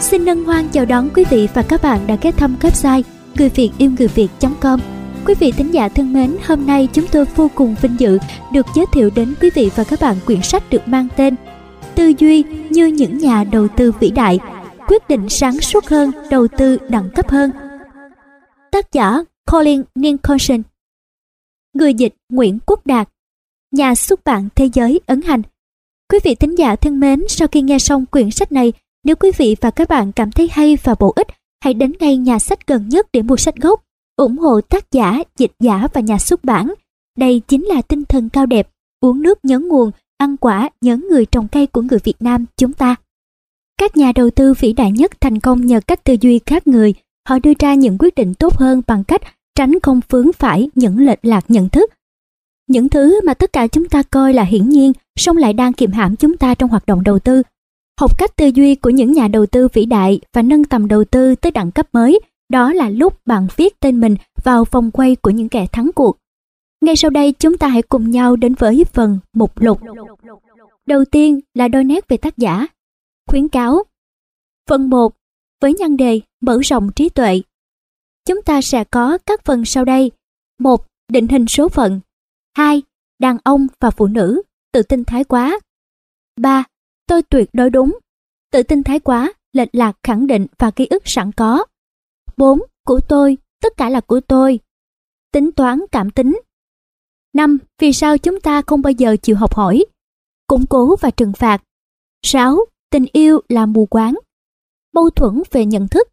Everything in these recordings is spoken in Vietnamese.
Xin hân hoan chào đón quý vị và các bạn đã ghé thăm website người việt yêu người việt.com. Quý vị thính giả thân mến, hôm nay chúng tôi vô cùng vinh dự được giới thiệu đến quý vị và các bạn quyển sách được mang tên Tư duy như những nhà đầu tư vĩ đại, quyết định sáng suốt hơn, đầu tư đẳng cấp hơn. Tác giả Colin Nicholson, người dịch Nguyễn Quốc Đạt, nhà xuất bản Thế Giới ấn hành. Quý vị thính giả thân mến, sau khi nghe xong quyển sách này, nếu quý vị và các bạn cảm thấy hay và bổ ích, hãy đến ngay nhà sách gần nhất để mua sách gốc, ủng hộ tác giả, dịch giả và nhà xuất bản. Đây chính là tinh thần cao đẹp, uống nước nhớ nguồn, ăn quả nhớ người trồng cây của người Việt Nam chúng ta. Các nhà đầu tư vĩ đại nhất thành công nhờ cách tư duy khác người. Họ đưa ra những quyết định tốt hơn bằng cách tránh không vướng phải những lệch lạc nhận thức. Những thứ mà tất cả chúng ta coi là hiển nhiên, song lại đang kiềm hãm chúng ta trong hoạt động đầu tư. Học cách tư duy của những nhà đầu tư vĩ đại và nâng tầm đầu tư tới đẳng cấp mới, đó là lúc bạn viết tên mình vào vòng quay của những kẻ thắng cuộc. Ngay sau đây chúng ta hãy cùng nhau đến với phần mục lục. Đầu tiên là đôi nét về tác giả. Khuyến cáo. Phần 1 với nhan đề mở rộng trí tuệ. Chúng ta sẽ có các phần sau đây. 1. Định hình số phận. 2. Đàn ông và phụ nữ, tự tin thái quá. 3. Tôi tuyệt đối đúng, tự tin thái quá, lệch lạc khẳng định và ký ức sẵn có. 4. Của tôi, tất cả là của tôi, tính toán cảm tính. 5. Vì sao chúng ta không bao giờ chịu học hỏi, củng cố và trừng phạt. 6. Tình yêu là mù quáng, mâu thuẫn về nhận thức.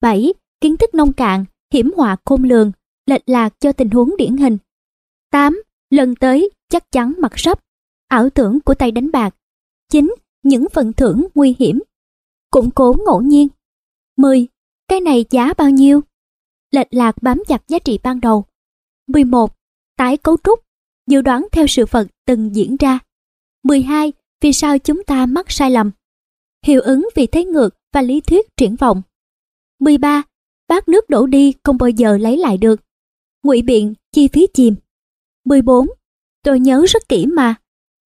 7. Kiến thức nông cạn, hiểm họa khôn lường, lệch lạc cho tình huống điển hình. 8. Lần tới chắc chắn mặt sấp, ảo tưởng của tay đánh bạc. 9. Những phần thưởng nguy hiểm, củng cố ngẫu nhiên. 10. Cái này giá bao nhiêu, lệch lạc bám chặt giá trị ban đầu. 11. Tái cấu trúc, dự đoán theo sự vật từng diễn ra. 12. Vì sao chúng ta mắc sai lầm, hiệu ứng vì thế ngược và lý thuyết triển vọng. 13. Bát nước đổ đi không bao giờ lấy lại được, ngụy biện chi phí chìm. 14. Tôi nhớ rất kỹ mà,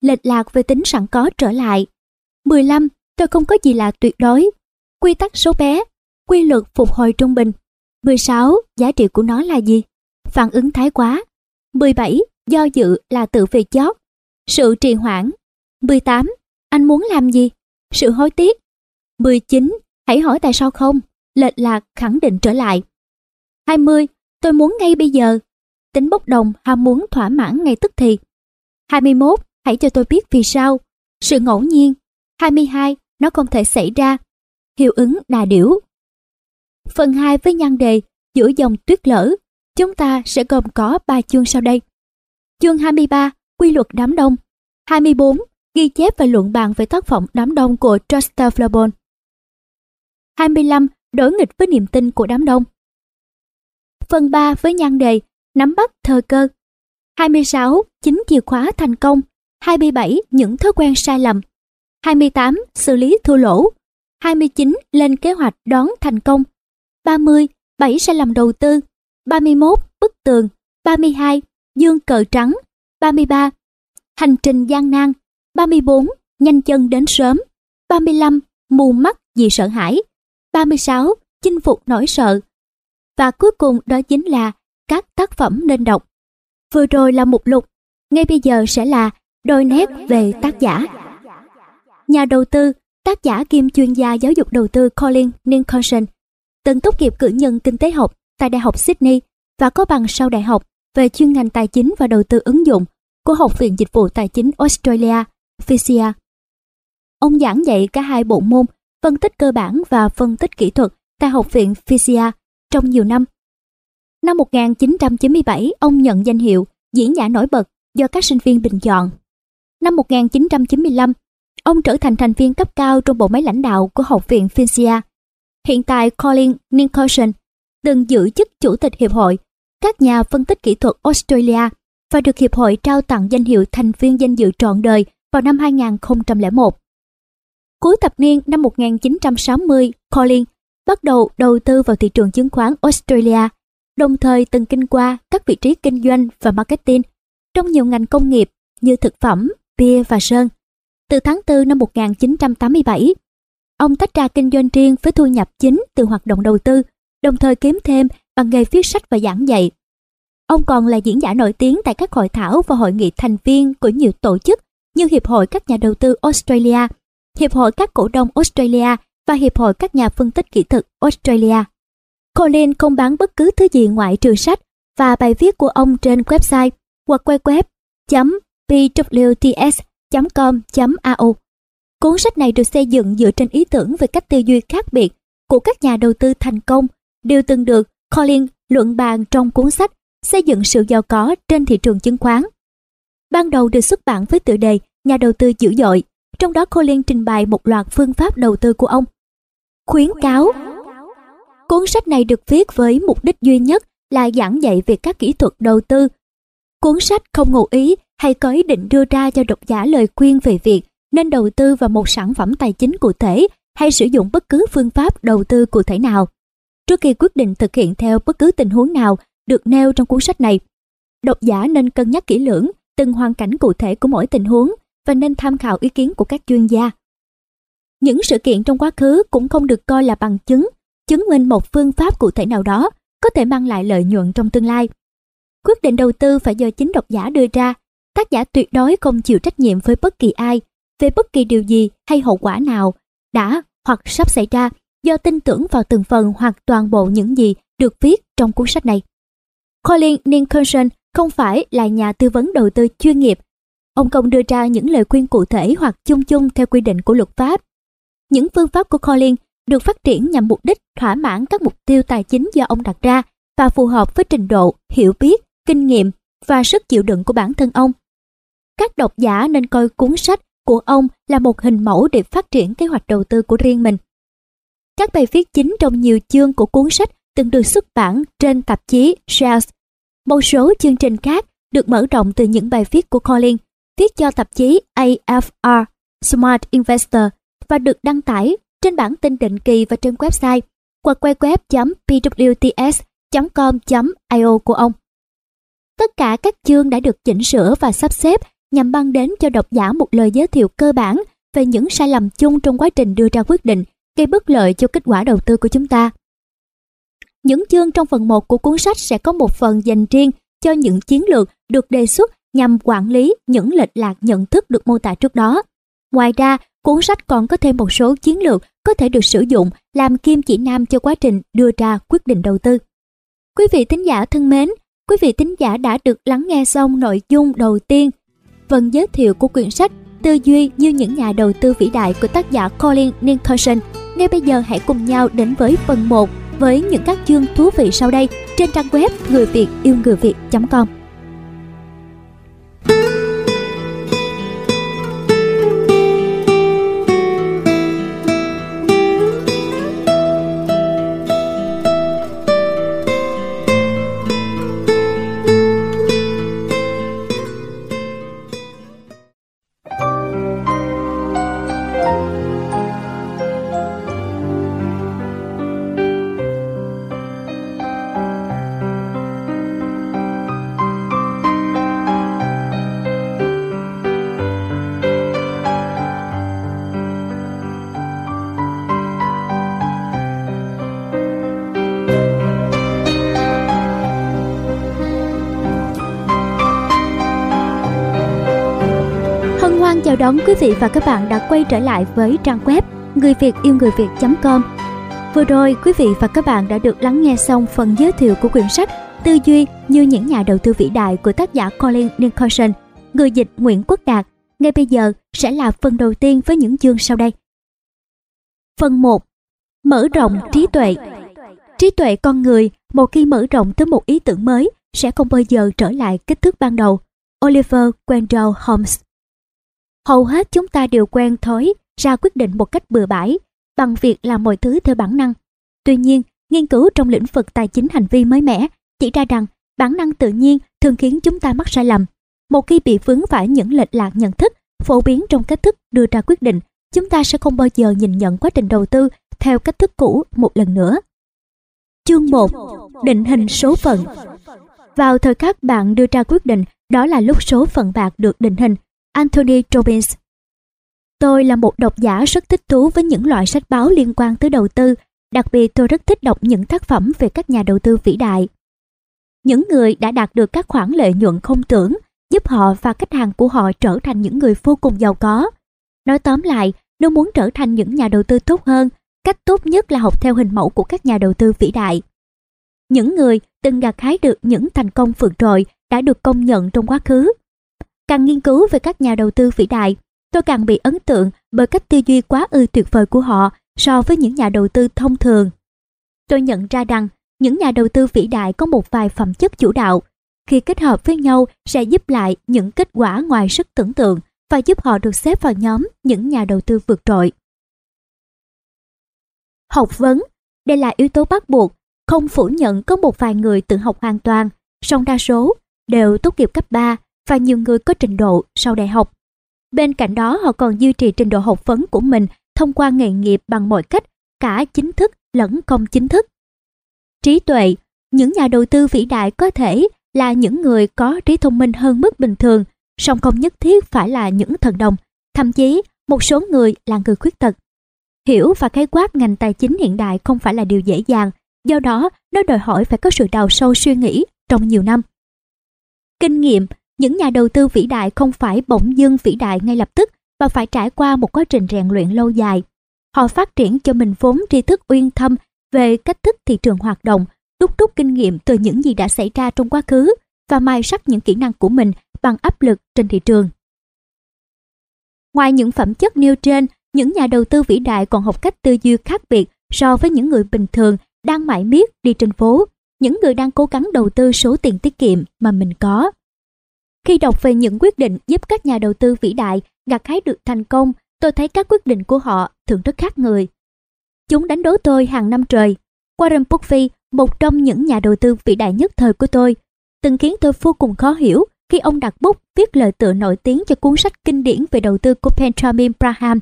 lệch lạc về tính sẵn có trở lại. 15. Tôi không có gì là tuyệt đối, quy tắc số bé, quy luật phục hồi trung bình. 16. Giá trị của nó là gì, phản ứng thái quá. 17. Do dự là tự về chót, sự trì hoãn. 18. Anh muốn làm gì, sự hối tiếc. 19. Hãy hỏi tại sao không, lệch lạc khẳng định trở lại. 20. Tôi muốn ngay bây giờ, tính bốc đồng ham muốn thỏa mãn ngay tức thì. 21. Hãy cho tôi biết vì sao, sự ngẫu nhiên. 22. Nó không thể xảy ra, hiệu ứng đà điểu. Phần 2 với nhan đề giữa dòng tuyết lở. Chúng ta sẽ gồm có 3 chương sau đây. Chương 23. Quy luật đám đông. 24. Ghi chép và luận bàn về tác phẩm đám đông của Gustave Le Bon. 25. Đối nghịch với niềm tin của đám đông. Phần 3 với nhan đề nắm bắt thời cơ. 26. 9 chìa khóa thành công. 27. Những thói quen sai lầm. 28. Xử lý thua lỗ. 29. Lên kế hoạch đón thành công. 30. 7 sai lầm đầu tư. 31. Bức tường. 32. Dương cờ trắng. 33. Hành trình gian nan. 34. Nhanh chân đến sớm. 35. Mù mắt vì sợ hãi. 36. Chinh phục nỗi sợ. Và cuối cùng đó chính là các tác phẩm nên đọc. Vừa rồi là mục lục, ngay bây giờ sẽ là đôi nét về tác giả. Nhà đầu tư, tác giả kiêm chuyên gia giáo dục đầu tư Colin Nicholson từng tốt nghiệp cử nhân kinh tế học tại Đại học Sydney và có bằng sau đại học về chuyên ngành tài chính và đầu tư ứng dụng của Học viện Dịch vụ Tài chính Australia, FINSIA. Ông giảng dạy cả hai bộ môn phân tích cơ bản và phân tích kỹ thuật tại Học viện FINSIA trong nhiều năm. Năm 1997, ông nhận danh hiệu diễn giả nổi bật do các sinh viên bình chọn. Năm 1995, ông trở thành thành viên cấp cao trong bộ máy lãnh đạo của Học viện FINSIA. Hiện tại, Colin Nicholson từng giữ chức Chủ tịch Hiệp hội các nhà phân tích kỹ thuật Australia và được Hiệp hội trao tặng danh hiệu thành viên danh dự trọn đời vào năm 2001. Cuối thập niên năm 1960, Colin bắt đầu đầu tư vào thị trường chứng khoán Australia, đồng thời từng kinh qua các vị trí kinh doanh và marketing trong nhiều ngành công nghiệp như thực phẩm, bia và sơn. Từ tháng 4 năm 1987, Ông tách ra kinh doanh riêng với thu nhập chính từ hoạt động đầu tư, đồng thời kiếm thêm bằng nghề viết sách và giảng dạy. Ông còn là diễn giả nổi tiếng tại các hội thảo và hội nghị thành viên của nhiều tổ chức như Hiệp hội các nhà đầu tư Australia, Hiệp hội các cổ đông Australia và Hiệp hội các nhà phân tích kỹ thuật Australia. Colin không bán bất cứ thứ gì ngoại trừ sách và bài viết của ông trên website hoặc www.pwts.com.au. Cuốn sách này được xây dựng dựa trên ý tưởng về cách tư duy khác biệt của các nhà đầu tư thành công, đều từng được Colin luận bàn trong cuốn sách Xây dựng sự giàu có trên thị trường chứng khoán. Ban đầu được xuất bản với tựa đề Nhà đầu tư dữ dội, trong đó Colin trình bày một loạt phương pháp đầu tư của ông. Khuyến cáo. Cuốn sách này được viết với mục đích duy nhất là giảng dạy về các kỹ thuật đầu tư. Cuốn sách không ngụ ý hay có ý định đưa ra cho độc giả lời khuyên về việc nên đầu tư vào một sản phẩm tài chính cụ thể hay sử dụng bất cứ phương pháp đầu tư cụ thể nào. Trước khi quyết định thực hiện theo bất cứ tình huống nào được nêu trong cuốn sách này, độc giả nên cân nhắc kỹ lưỡng từng hoàn cảnh cụ thể của mỗi tình huống và nên tham khảo ý kiến của các chuyên gia. Những sự kiện trong quá khứ cũng không được coi là bằng chứng, chứng minh một phương pháp cụ thể nào đó có thể mang lại lợi nhuận trong tương lai. Quyết định đầu tư phải do chính độc giả đưa ra. Tác giả tuyệt đối không chịu trách nhiệm với bất kỳ ai về bất kỳ điều gì hay hậu quả nào đã hoặc sắp xảy ra do tin tưởng vào từng phần hoặc toàn bộ những gì được viết trong cuốn sách này. Colin Nicholson không phải là nhà tư vấn đầu tư chuyên nghiệp. Ông không đưa ra những lời khuyên cụ thể hoặc chung chung theo quy định của luật pháp. Những phương pháp của Colin được phát triển nhằm mục đích thỏa mãn các mục tiêu tài chính do ông đặt ra và phù hợp với trình độ, hiểu biết, kinh nghiệm và sức chịu đựng của bản thân ông. Các độc giả nên coi cuốn sách của ông là một hình mẫu để phát triển kế hoạch đầu tư của riêng mình. Các bài viết chính trong nhiều chương của cuốn sách từng được xuất bản trên tạp chí Shells. Một số chương trình khác được mở rộng từ những bài viết của Colin, viết cho tạp chí AFR, Smart Investor và được đăng tải trên bản tin định kỳ và trên website qua www.pwts.com.au của ông. Tất cả các chương đã được chỉnh sửa và sắp xếp nhằm mang đến cho độc giả một lời giới thiệu cơ bản về những sai lầm chung trong quá trình đưa ra quyết định gây bất lợi cho kết quả đầu tư của chúng ta. Những chương trong phần 1 của cuốn sách sẽ có một phần dành riêng cho những chiến lược được đề xuất nhằm quản lý những lệch lạc nhận thức được mô tả trước đó. Ngoài ra, cuốn sách còn có thêm một số chiến lược có thể được sử dụng làm kim chỉ nam cho quá trình đưa ra quyết định đầu tư. Quý vị thính giả thân mến, quý vị thính giả đã được lắng nghe xong nội dung đầu tiên, phần giới thiệu của quyển sách Tư duy như những nhà đầu tư vĩ đại của tác giả Colin Nicholson. Ngay bây giờ hãy cùng nhau đến với phần 1 với những các chương thú vị sau đây trên trang web ngườiviệtiêu.com. Chào đón quý vị và các bạn đã quay trở lại với trang web ngườiviệtiêu.com. Vừa rồi quý vị và các bạn đã được lắng nghe xong phần giới thiệu của quyển sách Tư duy như những nhà đầu tư vĩ đại của tác giả Colin Nicholson, người dịch Nguyễn Quốc Đạt. Ngay bây giờ sẽ là phần đầu tiên với những chương sau đây. Phần 1. Mở rộng trí tuệ. Trí tuệ con người một khi mở rộng tới một ý tưởng mới sẽ không bao giờ trở lại kích thước ban đầu. Oliver Wendell Holmes. Hầu hết chúng ta đều quen thói ra quyết định một cách bừa bãi bằng việc làm mọi thứ theo bản năng. Tuy nhiên, nghiên cứu trong lĩnh vực tài chính hành vi mới mẻ chỉ ra rằng bản năng tự nhiên thường khiến chúng ta mắc sai lầm. Một khi bị vướng phải những lệch lạc nhận thức phổ biến trong cách thức đưa ra quyết định, chúng ta sẽ không bao giờ nhìn nhận quá trình đầu tư theo cách thức cũ một lần nữa. Chương 1. Định hình số phận. Vào thời khắc bạn đưa ra quyết định, đó là lúc số phận bạc được định hình. Anthony Robbins. Tôi là một độc giả rất thích thú với những loại sách báo liên quan tới đầu tư, đặc biệt tôi rất thích đọc những tác phẩm về các nhà đầu tư vĩ đại. Những người đã đạt được các khoản lợi nhuận không tưởng, giúp họ và khách hàng của họ trở thành những người vô cùng giàu có. Nói tóm lại, nếu muốn trở thành những nhà đầu tư tốt hơn, cách tốt nhất là học theo hình mẫu của các nhà đầu tư vĩ đại. Những người từng gặt hái được những thành công vượt trội đã được công nhận trong quá khứ. Càng nghiên cứu về các nhà đầu tư vĩ đại, tôi càng bị ấn tượng bởi cách tư duy quá ư tuyệt vời của họ so với những nhà đầu tư thông thường. Tôi nhận ra rằng những nhà đầu tư vĩ đại có một vài phẩm chất chủ đạo, khi kết hợp với nhau sẽ giúp lại những kết quả ngoài sức tưởng tượng và giúp họ được xếp vào nhóm những nhà đầu tư vượt trội. Học vấn, đây là yếu tố bắt buộc, không phủ nhận có một vài người tự học hoàn toàn, song đa số đều tốt nghiệp cấp 3 và nhiều người có trình độ sau đại học. Bên cạnh đó họ còn duy trì trình độ học vấn của mình thông qua nghề nghiệp bằng mọi cách, cả chính thức lẫn không chính thức. Trí tuệ, những nhà đầu tư vĩ đại có thể là những người có trí thông minh hơn mức bình thường, song không nhất thiết phải là những thần đồng, thậm chí một số người là người khuyết tật. Hiểu và khái quát ngành tài chính hiện đại không phải là điều dễ dàng, do đó nó đòi hỏi phải có sự đào sâu suy nghĩ trong nhiều năm. Kinh nghiệm, những nhà đầu tư vĩ đại không phải bỗng dưng vĩ đại ngay lập tức mà phải trải qua một quá trình rèn luyện lâu dài. Họ phát triển cho mình vốn tri thức uyên thâm về cách thức thị trường hoạt động, đúc rút kinh nghiệm từ những gì đã xảy ra trong quá khứ và mài sắt những kỹ năng của mình bằng áp lực trên thị trường. Ngoài những phẩm chất nêu trên, những nhà đầu tư vĩ đại còn học cách tư duy khác biệt so với những người bình thường đang mải miết đi trên phố, những người đang cố gắng đầu tư số tiền tiết kiệm mà mình có. Khi đọc về những quyết định giúp các nhà đầu tư vĩ đại gặt hái được thành công, tôi thấy các quyết định của họ thường rất khác người. Chúng đánh đố tôi hàng năm trời. Warren Buffett, một trong những nhà đầu tư vĩ đại nhất thời của tôi, từng khiến tôi vô cùng khó hiểu khi ông đặt bút viết lời tựa nổi tiếng cho cuốn sách kinh điển về đầu tư của Benjamin Graham,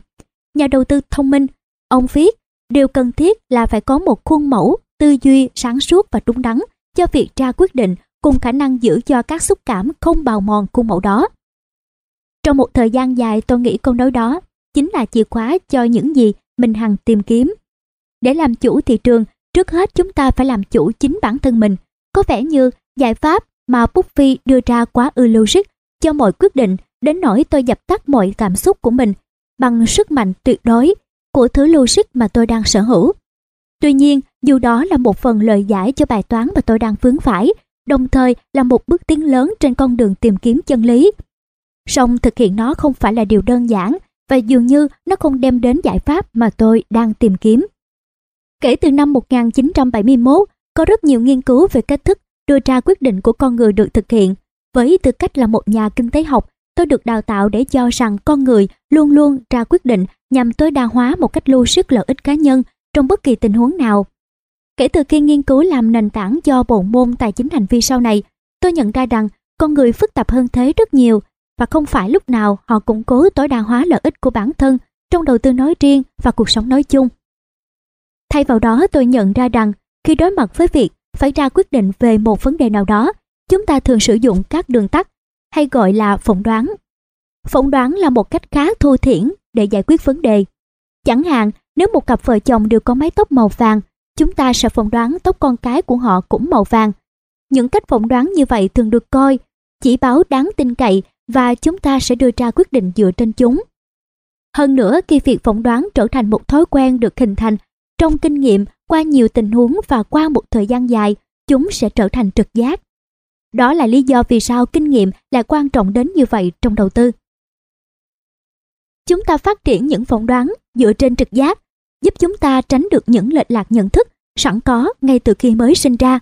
nhà đầu tư thông minh. Ông viết, điều cần thiết là phải có một khuôn mẫu, tư duy sáng suốt và đúng đắn cho việc ra quyết định cùng khả năng giữ cho các xúc cảm không bào mòn khuôn mẫu đó. Trong một thời gian dài tôi nghĩ câu nói đó chính là chìa khóa cho những gì mình hằng tìm kiếm. Để làm chủ thị trường, trước hết chúng ta phải làm chủ chính bản thân mình. Có vẻ như giải pháp mà Buffett đưa ra quá ư logic cho mọi quyết định đến nỗi tôi dập tắt mọi cảm xúc của mình bằng sức mạnh tuyệt đối của thứ logic mà tôi đang sở hữu. Tuy nhiên, dù đó là một phần lời giải cho bài toán mà tôi đang vướng phải, đồng thời là một bước tiến lớn trên con đường tìm kiếm chân lý. Song thực hiện nó không phải là điều đơn giản và dường như nó không đem đến giải pháp mà tôi đang tìm kiếm. Kể từ năm 1971, có rất nhiều nghiên cứu về cách thức đưa ra quyết định của con người được thực hiện. Với tư cách là một nhà kinh tế học, tôi được đào tạo để cho rằng con người luôn luôn ra quyết định nhằm tối đa hóa một cách logic lợi ích cá nhân trong bất kỳ tình huống nào. Kể từ khi nghiên cứu làm nền tảng cho bộ môn tài chính hành vi sau này, tôi nhận ra rằng con người phức tạp hơn thế rất nhiều và không phải lúc nào họ cũng cố tối đa hóa lợi ích của bản thân trong đầu tư nói riêng và cuộc sống nói chung. Thay vào đó, tôi nhận ra rằng khi đối mặt với việc phải ra quyết định về một vấn đề nào đó, chúng ta thường sử dụng các đường tắt hay gọi là phỏng đoán. Phỏng đoán là một cách khá thô thiển để giải quyết vấn đề. Chẳng hạn, nếu một cặp vợ chồng đều có mái tóc màu vàng, chúng ta sẽ phỏng đoán tóc con cái của họ cũng màu vàng. Những cách phỏng đoán như vậy thường được coi chỉ báo đáng tin cậy và chúng ta sẽ đưa ra quyết định dựa trên chúng. Hơn nữa, khi việc phỏng đoán trở thành một thói quen được hình thành trong kinh nghiệm qua nhiều tình huống và qua một thời gian dài, chúng sẽ trở thành trực giác. Đó là lý do vì sao kinh nghiệm lại quan trọng đến như vậy trong đầu tư. Chúng ta phát triển những phỏng đoán dựa trên trực giác, giúp chúng ta tránh được những lệch lạc nhận thức sẵn có ngay từ khi mới sinh ra.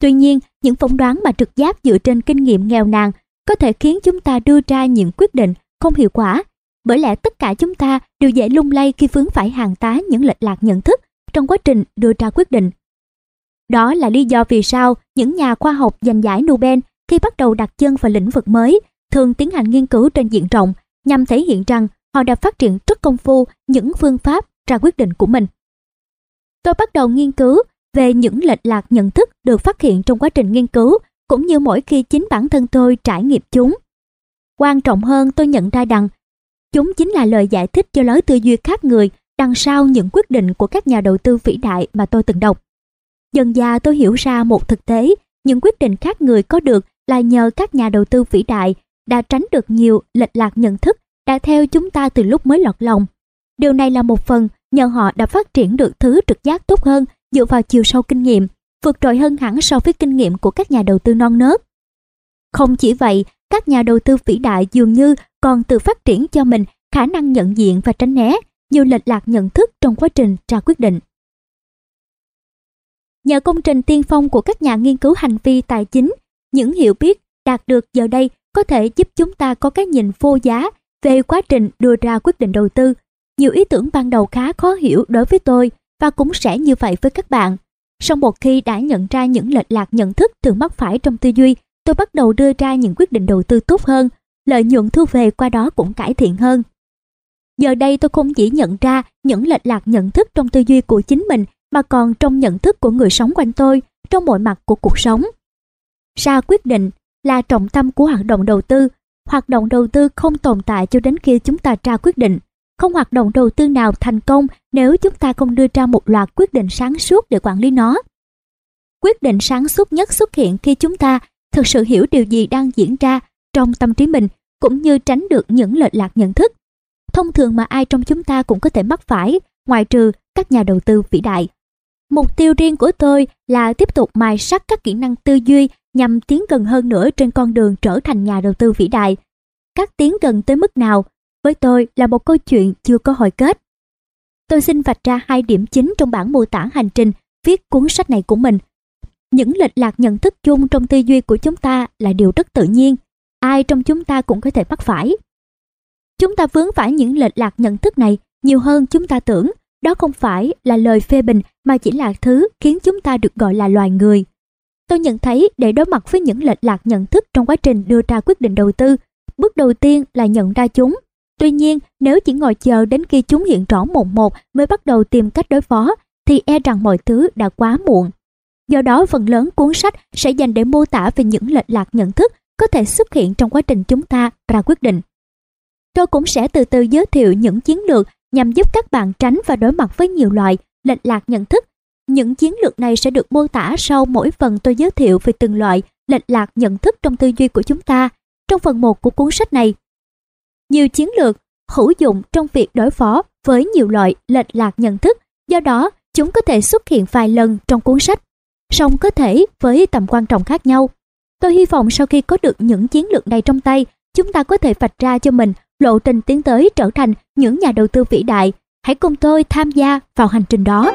Tuy nhiên, những phỏng đoán mà trực giác dựa trên kinh nghiệm nghèo nàn có thể khiến chúng ta đưa ra những quyết định không hiệu quả. Bởi lẽ tất cả chúng ta đều dễ lung lay khi vướng phải hàng tá những lệch lạc nhận thức trong quá trình đưa ra quyết định. Đó là lý do vì sao những nhà khoa học giành giải Nobel khi bắt đầu đặt chân vào lĩnh vực mới thường tiến hành nghiên cứu trên diện rộng nhằm thể hiện rằng họ đã phát triển rất công phu những phương pháp ra quyết định của mình. Tôi bắt đầu nghiên cứu về những lệch lạc nhận thức được phát hiện trong quá trình nghiên cứu cũng như mỗi khi chính bản thân tôi trải nghiệm chúng. Quan trọng hơn, tôi nhận ra rằng Chúng chính là lời giải thích cho lối tư duy khác người đằng sau những quyết định của các nhà đầu tư vĩ đại mà tôi từng đọc. Dần dà tôi hiểu ra một thực tế, những quyết định khác người có được là nhờ các nhà đầu tư vĩ đại đã tránh được nhiều lệch lạc nhận thức đã theo chúng ta từ lúc mới lọt lòng. Điều này là một phần nhờ họ đã phát triển được thứ trực giác tốt hơn dựa vào chiều sâu kinh nghiệm, vượt trội hơn hẳn so với kinh nghiệm của các nhà đầu tư non nớt. Không chỉ vậy, các nhà đầu tư vĩ đại dường như còn tự phát triển cho mình khả năng nhận diện và tránh né nhiều lệch lạc nhận thức trong quá trình ra quyết định. Nhờ công trình tiên phong của các nhà nghiên cứu hành vi tài chính, những hiểu biết đạt được giờ đây có thể giúp chúng ta có cái nhìn vô giá về quá trình đưa ra quyết định đầu tư. Nhiều ý tưởng ban đầu khá khó hiểu đối với tôi và cũng sẽ như vậy với các bạn. Song một khi đã nhận ra những lệch lạc nhận thức thường mắc phải trong tư duy, tôi bắt đầu đưa ra những quyết định đầu tư tốt hơn, lợi nhuận thu về qua đó cũng cải thiện hơn. Giờ đây tôi không chỉ nhận ra những lệch lạc nhận thức trong tư duy của chính mình mà còn trong nhận thức của người sống quanh tôi, trong mọi mặt của cuộc sống. Ra quyết định là trọng tâm của hoạt động đầu tư. Hoạt động đầu tư không tồn tại cho đến khi chúng ta ra quyết định. Không hoạt động đầu tư nào thành công nếu chúng ta không đưa ra một loạt quyết định sáng suốt để quản lý nó. Quyết định sáng suốt nhất xuất hiện khi chúng ta thực sự hiểu điều gì đang diễn ra trong tâm trí mình, cũng như tránh được những lệch lạc nhận thức thông thường mà ai trong chúng ta cũng có thể mắc phải, ngoại trừ các nhà đầu tư vĩ đại. Mục tiêu riêng của tôi là tiếp tục mài sắt các kỹ năng tư duy nhằm tiến gần hơn nữa trên con đường trở thành nhà đầu tư vĩ đại. Các tiến gần tới mức nào với tôi là một câu chuyện chưa có hồi kết. Tôi xin vạch ra 2 điểm chính trong bản mô tả hành trình viết cuốn sách này của mình. Những lệch lạc nhận thức chung trong tư duy của chúng ta là điều rất tự nhiên, ai trong chúng ta cũng có thể mắc phải. Chúng ta vướng phải những lệch lạc nhận thức này nhiều hơn chúng ta tưởng. Đó không phải là lời phê bình mà chỉ là thứ khiến chúng ta được gọi là loài người. Tôi nhận thấy để đối mặt với những lệch lạc nhận thức trong quá trình đưa ra quyết định đầu tư, bước đầu tiên là nhận ra chúng. Tuy nhiên, nếu chỉ ngồi chờ đến khi chúng hiện rõ mồn một mới bắt đầu tìm cách đối phó, thì e rằng mọi thứ đã quá muộn. Do đó, phần lớn cuốn sách sẽ dành để mô tả về những lệch lạc nhận thức có thể xuất hiện trong quá trình chúng ta ra quyết định. Tôi cũng sẽ từ từ giới thiệu những chiến lược nhằm giúp các bạn tránh và đối mặt với nhiều loại lệch lạc nhận thức. Những chiến lược này sẽ được mô tả sau mỗi phần tôi giới thiệu về từng loại lệch lạc nhận thức trong tư duy của chúng ta trong phần 1 của cuốn sách này. Nhiều chiến lược hữu dụng trong việc đối phó với nhiều loại lệch lạc nhận thức, do đó chúng có thể xuất hiện vài lần trong cuốn sách, song có thể với tầm quan trọng khác nhau. Tôi hy vọng sau khi có được những chiến lược này trong tay, chúng ta có thể vạch ra cho mình lộ trình tiến tới trở thành những nhà đầu tư vĩ đại. Hãy cùng tôi tham gia vào hành trình đó.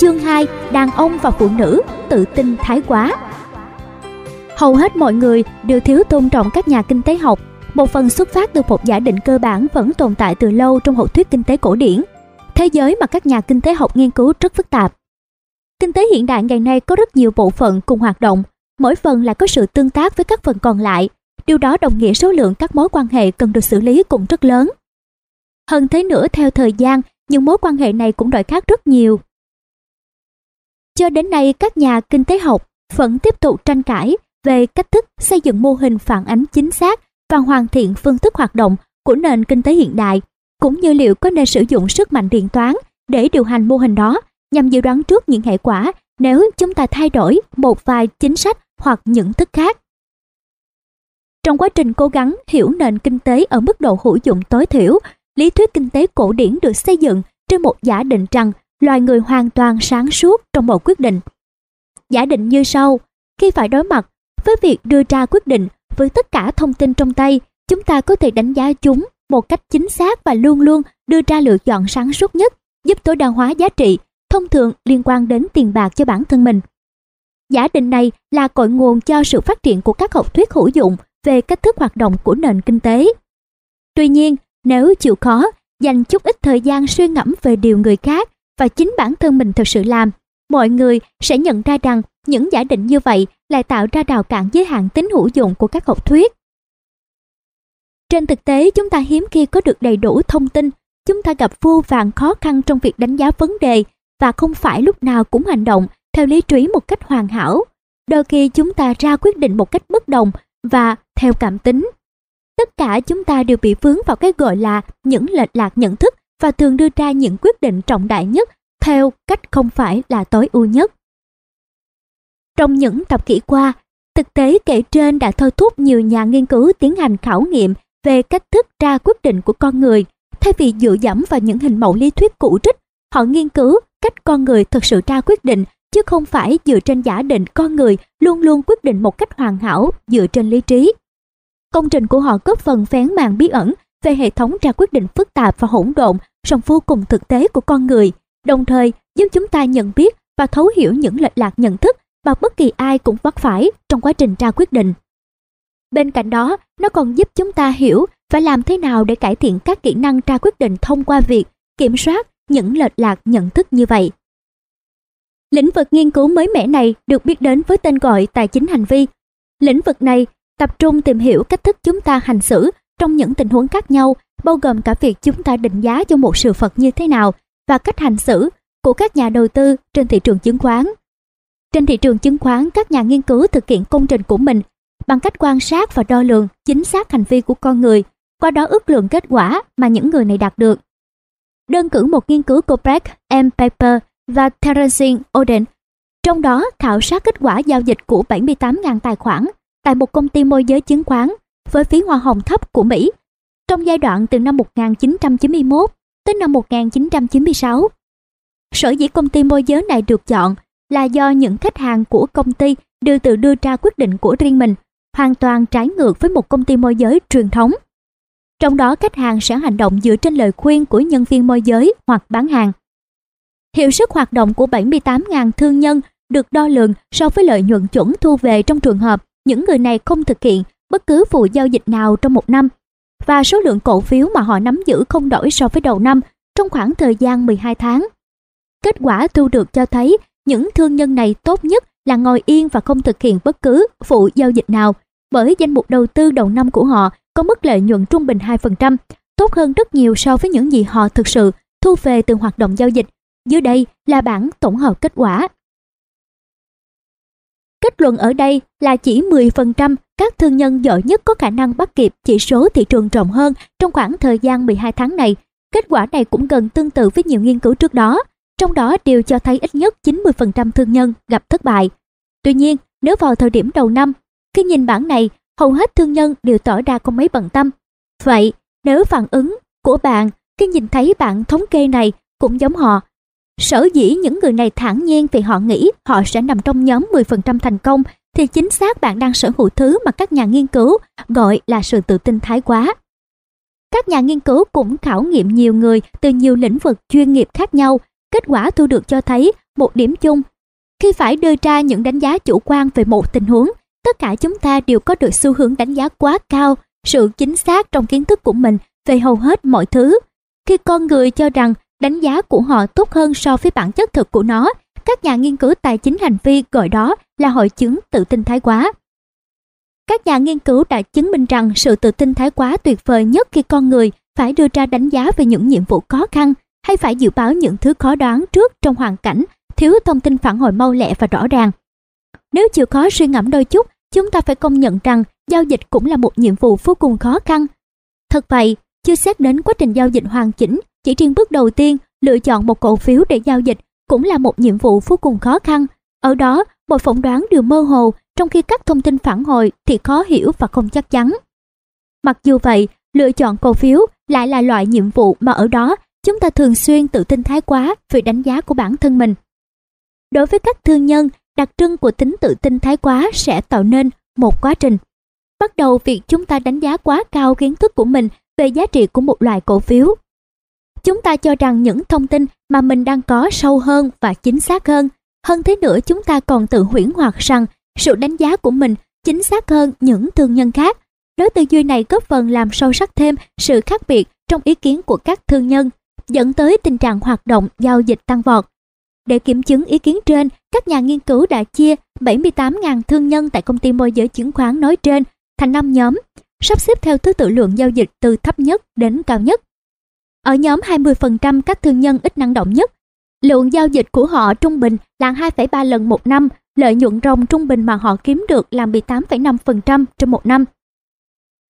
Chương 2. Đàn ông và phụ nữ tự tin thái quá. Hầu hết mọi người đều thiếu tôn trọng các nhà kinh tế học, một phần xuất phát từ một giả định cơ bản vẫn tồn tại từ lâu trong học thuyết kinh tế cổ điển. Thế giới mà các nhà kinh tế học nghiên cứu rất phức tạp. Kinh tế hiện đại ngày nay có rất nhiều bộ phận cùng hoạt động, mỗi phần lại có sự tương tác với các phần còn lại. Điều đó đồng nghĩa số lượng các mối quan hệ cần được xử lý cũng rất lớn. Hơn thế nữa, theo thời gian, những mối quan hệ này cũng đổi khác rất nhiều. Cho đến nay, các nhà kinh tế học vẫn tiếp tục tranh cãi về cách thức xây dựng mô hình phản ánh chính xác và hoàn thiện phương thức hoạt động của nền kinh tế hiện đại, cũng như liệu có nên sử dụng sức mạnh điện toán để điều hành mô hình đó nhằm dự đoán trước những hệ quả nếu chúng ta thay đổi một vài chính sách hoặc nhận thức khác. Trong quá trình cố gắng hiểu nền kinh tế ở mức độ hữu dụng tối thiểu, lý thuyết kinh tế cổ điển được xây dựng trên một giả định rằng loài người hoàn toàn sáng suốt trong mọi quyết định. Giả định như sau: khi phải đối mặt với việc đưa ra quyết định với tất cả thông tin trong tay, chúng ta có thể đánh giá chúng một cách chính xác và luôn luôn đưa ra lựa chọn sáng suốt nhất, giúp tối đa hóa giá trị, thông thường liên quan đến tiền bạc cho bản thân mình. Giả định này là cội nguồn cho sự phát triển của các học thuyết hữu dụng về cách thức hoạt động của nền kinh tế. Tuy nhiên, nếu chịu khó, dành chút ít thời gian suy ngẫm về điều người khác và chính bản thân mình thực sự làm, mọi người sẽ nhận ra rằng những giả định như vậy lại tạo ra rào cản giới hạn tính hữu dụng của các học thuyết. Trên thực tế, chúng ta hiếm khi có được đầy đủ thông tin, chúng ta gặp vô vàn khó khăn trong việc đánh giá vấn đề và không phải lúc nào cũng hành động theo lý trí một cách hoàn hảo. Đôi khi chúng ta ra quyết định một cách bất đồng và theo cảm tính. Tất cả chúng ta đều bị vướng vào cái gọi là những lệch lạc nhận thức và thường đưa ra những quyết định trọng đại nhất theo cách không phải là tối ưu nhất. Trong những thập kỷ qua, thực tế kể trên đã thôi thúc nhiều nhà nghiên cứu tiến hành khảo nghiệm về cách thức ra quyết định của con người. Thay vì dựa dẫm vào những hình mẫu lý thuyết cũ rích, họ nghiên cứu cách con người thực sự ra quyết định, chứ không phải dựa trên giả định con người luôn luôn quyết định một cách hoàn hảo dựa trên lý trí. Công trình của họ góp phần vén màn bí ẩn về hệ thống ra quyết định phức tạp và hỗn độn, song vô cùng thực tế của con người, đồng thời giúp chúng ta nhận biết và thấu hiểu những lệch lạc nhận thức mà bất kỳ ai cũng vấp phải trong quá trình ra quyết định. Bên cạnh đó, nó còn giúp chúng ta hiểu phải làm thế nào để cải thiện các kỹ năng ra quyết định thông qua việc kiểm soát những lệch lạc nhận thức như vậy. Lĩnh vực nghiên cứu mới mẻ này được biết đến với tên gọi tài chính hành vi. Lĩnh vực này tập trung tìm hiểu cách thức chúng ta hành xử trong những tình huống khác nhau, bao gồm cả việc chúng ta định giá cho một sự vật như thế nào và cách hành xử của các nhà đầu tư trên thị trường chứng khoán. Trên thị trường chứng khoán, các nhà nghiên cứu thực hiện công trình của mình bằng cách quan sát và đo lường chính xác hành vi của con người, qua đó ước lượng kết quả mà những người này đạt được. Đơn cử một nghiên cứu của Brad M. Barber và Terence Odean, trong đó khảo sát kết quả giao dịch của 78.000 tài khoản tại một công ty môi giới chứng khoán với phí hoa hồng thấp của Mỹ trong giai đoạn từ năm 1991 tới năm 1996. Sở dĩ công ty môi giới này được chọn là do những khách hàng của công ty đều tự đưa ra quyết định của riêng mình, hoàn toàn trái ngược với một công ty môi giới truyền thống. Trong đó, khách hàng sẽ hành động dựa trên lời khuyên của nhân viên môi giới hoặc bán hàng. Hiệu suất hoạt động của 78.000 thương nhân được đo lường so với lợi nhuận chuẩn thu về trong trường hợp những người này không thực hiện bất cứ vụ giao dịch nào trong một năm, và số lượng cổ phiếu mà họ nắm giữ không đổi so với đầu năm trong khoảng thời gian 12 tháng. Kết quả thu được cho thấy những thương nhân này tốt nhất là ngồi yên và không thực hiện bất cứ vụ giao dịch nào, bởi danh mục đầu tư đầu năm của họ có mức lợi nhuận trung bình 2%, tốt hơn rất nhiều so với những gì họ thực sự thu về từ hoạt động giao dịch. Dưới đây là bảng tổng hợp kết quả. Kết luận ở đây là chỉ 10% các thương nhân giỏi nhất có khả năng bắt kịp chỉ số thị trường rộng hơn trong khoảng thời gian 12 tháng này. Kết quả này cũng gần tương tự với nhiều nghiên cứu trước đó, trong đó đều cho thấy ít nhất 90% thương nhân gặp thất bại. Tuy nhiên, nếu vào thời điểm đầu năm, khi nhìn bảng này, hầu hết thương nhân đều tỏ ra không mấy bận tâm. Vậy, nếu phản ứng của bạn khi nhìn thấy bảng thống kê này cũng giống họ, sở dĩ những người này thản nhiên vì họ nghĩ họ sẽ nằm trong nhóm 10% thành công, thì chính xác bạn đang sở hữu thứ mà các nhà nghiên cứu gọi là sự tự tin thái quá. Các nhà nghiên cứu cũng khảo nghiệm nhiều người từ nhiều lĩnh vực chuyên nghiệp khác nhau. Kết quả thu được cho thấy một điểm chung: khi phải đưa ra những đánh giá chủ quan về một tình huống, tất cả chúng ta đều có được xu hướng đánh giá quá cao sự chính xác trong kiến thức của mình về hầu hết mọi thứ. Khi con người cho rằng đánh giá của họ tốt hơn so với bản chất thực của nó, các nhà nghiên cứu tài chính hành vi gọi đó là hội chứng tự tin thái quá. Các nhà nghiên cứu đã chứng minh rằng sự tự tin thái quá tuyệt vời nhất khi con người phải đưa ra đánh giá về những nhiệm vụ khó khăn hay phải dự báo những thứ khó đoán trước trong hoàn cảnh thiếu thông tin phản hồi mau lẹ và rõ ràng. Nếu chịu khó suy ngẫm đôi chút, chúng ta phải công nhận rằng giao dịch cũng là một nhiệm vụ vô cùng khó khăn. Thật vậy, chưa xét đến quá trình giao dịch hoàn chỉnh, chỉ riêng bước đầu tiên lựa chọn một cổ phiếu để giao dịch cũng là một nhiệm vụ vô cùng khó khăn. Ở đó, mọi phỏng đoán đều mơ hồ, trong khi các thông tin phản hồi thì khó hiểu và không chắc chắn. Mặc dù vậy, lựa chọn cổ phiếu lại là loại nhiệm vụ mà ở đó chúng ta thường xuyên tự tin thái quá về đánh giá của bản thân mình. Đối với các thương nhân, đặc trưng của tính tự tin thái quá sẽ tạo nên một quá trình. Bắt đầu việc chúng ta đánh giá quá cao kiến thức của mình về giá trị của một loại cổ phiếu. Chúng ta cho rằng những thông tin mà mình đang có sâu hơn và chính xác hơn. Hơn thế nữa, chúng ta còn tự huyễn hoặc rằng sự đánh giá của mình chính xác hơn những thương nhân khác. Lối tư duy này góp phần làm sâu sắc thêm sự khác biệt trong ý kiến của các thương nhân, dẫn tới tình trạng hoạt động giao dịch tăng vọt. Để kiểm chứng ý kiến trên, các nhà nghiên cứu đã chia 78.000 thương nhân tại công ty môi giới chứng khoán nói trên thành 5 nhóm, sắp xếp theo thứ tự lượng giao dịch từ thấp nhất đến cao nhất. Ở nhóm 20% các thương nhân ít năng động nhất, lượng giao dịch của họ trung bình là 2,3 lần một năm, lợi nhuận ròng trung bình mà họ kiếm được là 18,5% trong một năm.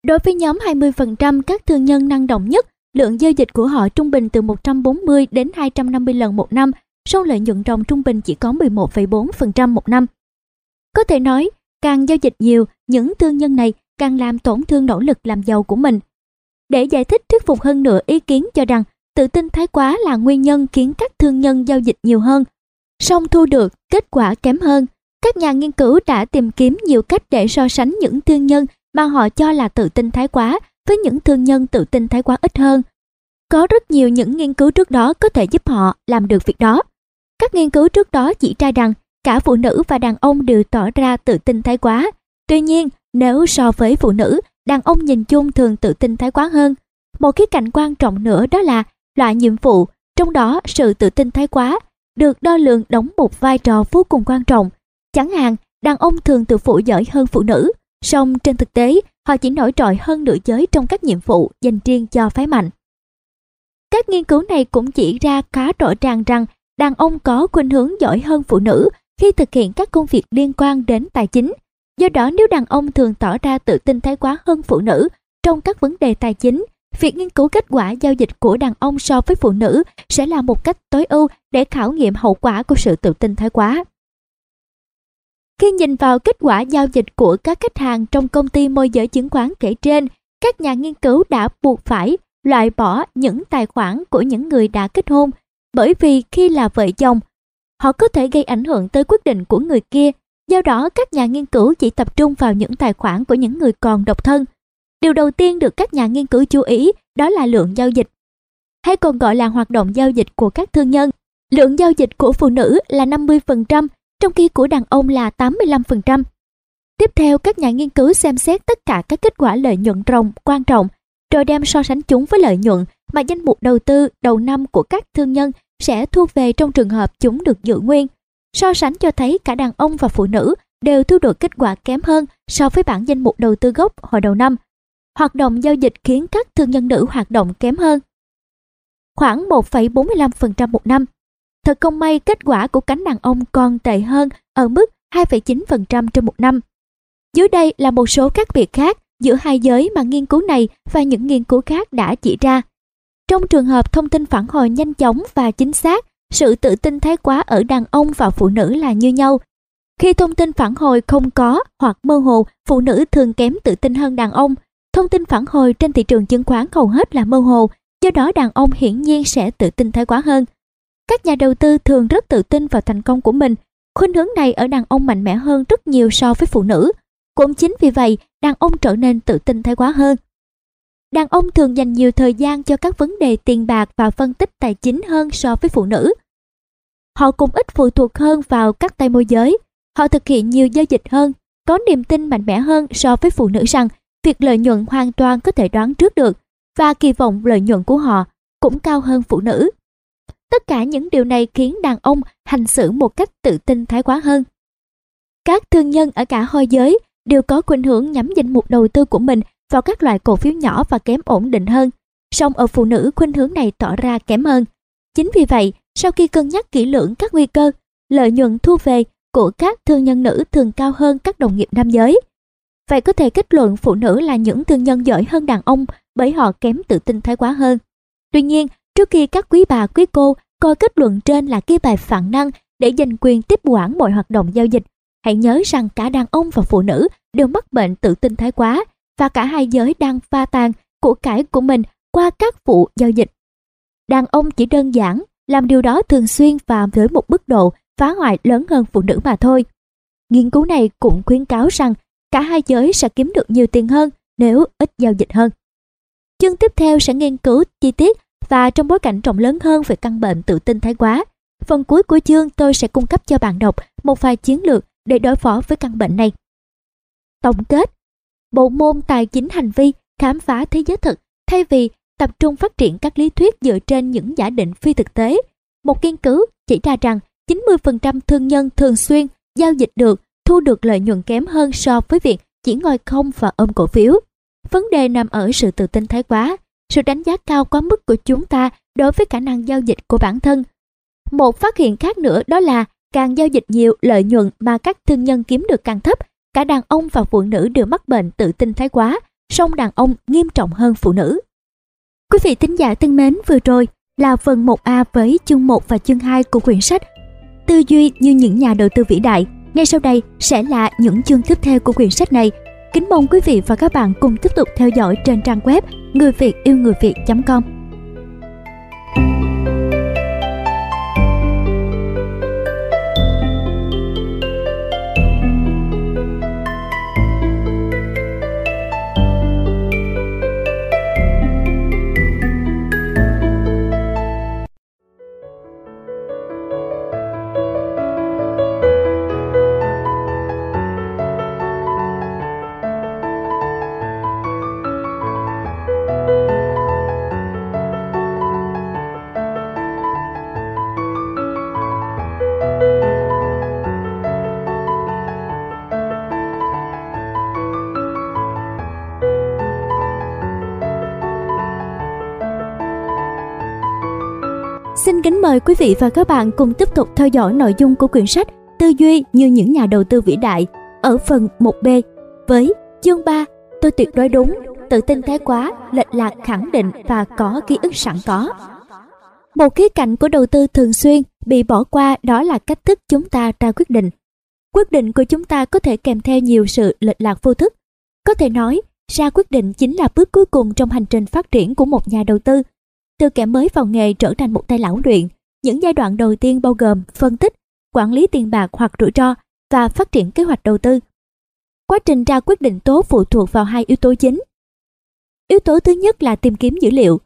Đối với nhóm 20% các thương nhân năng động nhất, lượng giao dịch của họ trung bình từ 140 đến 250 lần một năm, song lợi nhuận ròng trung bình chỉ có 11,4% một năm. Có thể nói, càng giao dịch nhiều, những thương nhân này càng làm tổn thương nỗ lực làm giàu của mình. Để giải thích thuyết phục hơn nữa ý kiến cho rằng tự tin thái quá là nguyên nhân khiến các thương nhân giao dịch nhiều hơn, song thu được kết quả kém hơn, các nhà nghiên cứu đã tìm kiếm nhiều cách để so sánh những thương nhân mà họ cho là tự tin thái quá với những thương nhân tự tin thái quá ít hơn. Có rất nhiều những nghiên cứu trước đó có thể giúp họ làm được việc đó. Các nghiên cứu trước đó chỉ ra rằng cả phụ nữ và đàn ông đều tỏ ra tự tin thái quá. Tuy nhiên, nếu so với phụ nữ, đàn ông nhìn chung thường tự tin thái quá hơn. Một khía cạnh quan trọng nữa đó là loại nhiệm vụ, trong đó sự tự tin thái quá được đo lường đóng một vai trò vô cùng quan trọng. Chẳng hạn, đàn ông thường tự phụ giỏi hơn phụ nữ, song trên thực tế họ chỉ nổi trội hơn nữ giới trong các nhiệm vụ dành riêng cho phái mạnh. Các nghiên cứu này cũng chỉ ra khá rõ ràng rằng đàn ông có khuynh hướng giỏi hơn phụ nữ khi thực hiện các công việc liên quan đến tài chính. Do đó, nếu đàn ông thường tỏ ra tự tin thái quá hơn phụ nữ trong các vấn đề tài chính, việc nghiên cứu kết quả giao dịch của đàn ông so với phụ nữ sẽ là một cách tối ưu để khảo nghiệm hậu quả của sự tự tin thái quá. Khi nhìn vào kết quả giao dịch của các khách hàng trong công ty môi giới chứng khoán kể trên, các nhà nghiên cứu đã buộc phải loại bỏ những tài khoản của những người đã kết hôn, bởi vì khi là vợ chồng, họ có thể gây ảnh hưởng tới quyết định của người kia. Do đó, các nhà nghiên cứu chỉ tập trung vào những tài khoản của những người còn độc thân. Điều đầu tiên được các nhà nghiên cứu chú ý đó là lượng giao dịch, hay còn gọi là hoạt động giao dịch của các thương nhân. Lượng giao dịch của phụ nữ là 50%, trong khi của đàn ông là 85%. Tiếp theo, các nhà nghiên cứu xem xét tất cả các kết quả lợi nhuận ròng quan trọng, rồi đem so sánh chúng với lợi nhuận mà danh mục đầu tư đầu năm của các thương nhân sẽ thu về trong trường hợp chúng được giữ nguyên. So sánh cho thấy cả đàn ông và phụ nữ đều thu được kết quả kém hơn so với bản danh mục đầu tư gốc hồi đầu năm. Hoạt động giao dịch khiến các thương nhân nữ hoạt động kém hơn, khoảng 1,45% một năm. Thật không may, kết quả của cánh đàn ông còn tệ hơn ở mức 2,9% trên một năm. Dưới đây là một số khác biệt khác giữa hai giới mà nghiên cứu này và những nghiên cứu khác đã chỉ ra. Trong trường hợp thông tin phản hồi nhanh chóng và chính xác, sự tự tin thái quá ở đàn ông và phụ nữ là như nhau. Khi thông tin phản hồi không có hoặc mơ hồ, phụ nữ thường kém tự tin hơn đàn ông. Thông tin phản hồi trên thị trường chứng khoán hầu hết là mơ hồ, do đó đàn ông hiển nhiên sẽ tự tin thái quá hơn. Các nhà đầu tư thường rất tự tin vào thành công của mình. Khuynh hướng này ở đàn ông mạnh mẽ hơn rất nhiều so với phụ nữ. Cũng chính vì vậy, đàn ông trở nên tự tin thái quá hơn. Đàn ông thường dành nhiều thời gian cho các vấn đề tiền bạc và phân tích tài chính hơn so với phụ nữ. Họ cũng ít phụ thuộc hơn vào các tay môi giới. Họ thực hiện nhiều giao dịch hơn, có niềm tin mạnh mẽ hơn so với phụ nữ rằng việc lợi nhuận hoàn toàn có thể đoán trước được, và kỳ vọng lợi nhuận của họ cũng cao hơn phụ nữ. Tất cả những điều này khiến đàn ông hành xử một cách tự tin thái quá hơn. Các thương nhân ở cả hai giới đều có khuynh hướng nhắm danh mục đầu tư của mình vào các loại cổ phiếu nhỏ và kém ổn định hơn, song ở phụ nữ khuynh hướng này tỏ ra kém hơn. Chính vì vậy, sau khi cân nhắc kỹ lưỡng các nguy cơ, lợi nhuận thu về của các thương nhân nữ thường cao hơn các đồng nghiệp nam giới. Vậy có thể kết luận phụ nữ là những thương nhân giỏi hơn đàn ông bởi họ kém tự tin thái quá hơn. Tuy nhiên, trước khi các quý bà quý cô coi kết luận trên là cái bài phản năng để giành quyền tiếp quản mọi hoạt động giao dịch, hãy nhớ rằng cả đàn ông và phụ nữ đều mắc bệnh tự tin thái quá, và cả hai giới đang pha tàn của cải của mình qua các vụ giao dịch. Đàn ông chỉ đơn giản làm điều đó thường xuyên và với một mức độ phá hoại lớn hơn phụ nữ mà thôi. Nghiên cứu này cũng khuyến cáo rằng cả hai giới sẽ kiếm được nhiều tiền hơn nếu ít giao dịch hơn. Chương tiếp theo sẽ nghiên cứu chi tiết và trong bối cảnh rộng lớn hơn về căn bệnh tự tin thái quá. Phần cuối của chương, tôi sẽ cung cấp cho bạn đọc một vài chiến lược để đối phó với căn bệnh này. Tổng kết: bộ môn tài chính hành vi khám phá thế giới thực thay vì tập trung phát triển các lý thuyết dựa trên những giả định phi thực tế. Một nghiên cứu chỉ ra rằng 90% thương nhân thường xuyên giao dịch được, thu được lợi nhuận kém hơn so với việc chỉ ngồi không và ôm cổ phiếu. Vấn đề nằm ở sự tự tin thái quá, sự đánh giá cao quá mức của chúng ta đối với khả năng giao dịch của bản thân. Một phát hiện khác nữa đó là càng giao dịch nhiều, lợi nhuận mà các thương nhân kiếm được càng thấp. Cả đàn ông và phụ nữ đều mắc bệnh tự tin thái quá, song đàn ông nghiêm trọng hơn phụ nữ. Quý vị thính giả thân mến, vừa rồi là phần 1A với chương 1 và chương 2 của quyển sách Tư duy như những nhà đầu tư vĩ đại. Ngay sau đây sẽ là những chương tiếp theo của quyển sách này. Kính mong quý vị và các bạn cùng tiếp tục theo dõi trên trang web ngườiviệtiêungườiviet.com. Xin kính mời quý vị và các bạn cùng tiếp tục theo dõi nội dung của quyển sách Tư duy như những nhà đầu tư vĩ đại ở phần 1B với chương 3 Tôi tuyệt đối đúng, tự tin thái quá, lệch lạc khẳng định và có ký ức sẵn có. Một khía cạnh của đầu tư thường xuyên bị bỏ qua đó là cách thức chúng ta ra quyết định. Quyết định của chúng ta có thể kèm theo nhiều sự lệch lạc vô thức. Có thể nói, ra quyết định chính là bước cuối cùng trong hành trình phát triển của một nhà đầu tư. Từ kẻ mới vào nghề trở thành một tay lão luyện, những giai đoạn đầu tiên bao gồm phân tích, quản lý tiền bạc hoặc rủi ro và phát triển kế hoạch đầu tư. Quá trình ra quyết định tố phụ thuộc vào hai yếu tố chính. Yếu tố thứ nhất là tìm kiếm dữ liệu.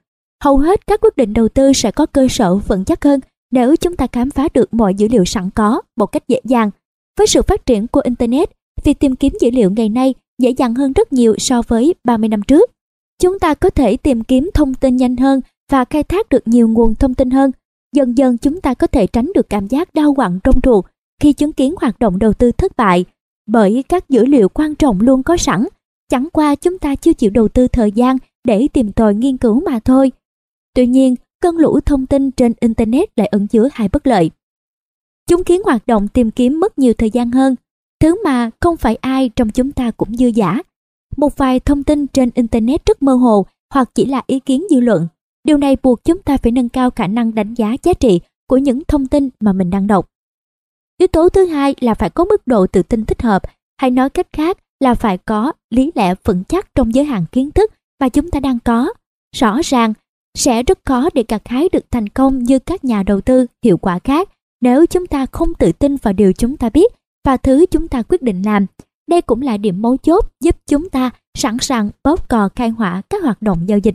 Hầu hết các quyết định đầu tư sẽ có cơ sở vững chắc hơn nếu chúng ta khám phá được mọi dữ liệu sẵn có một cách dễ dàng. Với sự phát triển của Internet, việc tìm kiếm dữ liệu ngày nay dễ dàng hơn rất nhiều so với 30 năm trước. Chúng ta có thể tìm kiếm thông tin nhanh hơn và khai thác được nhiều nguồn thông tin hơn. Dần dần chúng ta có thể tránh được cảm giác đau quặn trong ruột khi chứng kiến hoạt động đầu tư thất bại, bởi các dữ liệu quan trọng luôn có sẵn, chẳng qua chúng ta chưa chịu đầu tư thời gian để tìm tòi nghiên cứu mà thôi. Tuy nhiên, cơn lũ thông tin trên Internet lại ẩn chứa hai bất lợi. Chúng khiến hoạt động tìm kiếm mất nhiều thời gian hơn, thứ mà không phải ai trong chúng ta cũng dư dả. Một vài thông tin trên Internet rất mơ hồ hoặc chỉ là ý kiến dư luận. Điều này buộc chúng ta phải nâng cao khả năng đánh giá giá trị của những thông tin mà mình đang đọc. Yếu tố thứ hai là phải có mức độ tự tin thích hợp, hay nói cách khác là phải có lý lẽ vững chắc trong giới hạn kiến thức mà chúng ta đang có. Rõ ràng, sẽ rất khó để gặt hái được thành công như các nhà đầu tư hiệu quả khác nếu chúng ta không tự tin vào điều chúng ta biết và thứ chúng ta quyết định làm. Đây cũng là điểm mấu chốt giúp chúng ta sẵn sàng bóp cò khai hỏa các hoạt động giao dịch.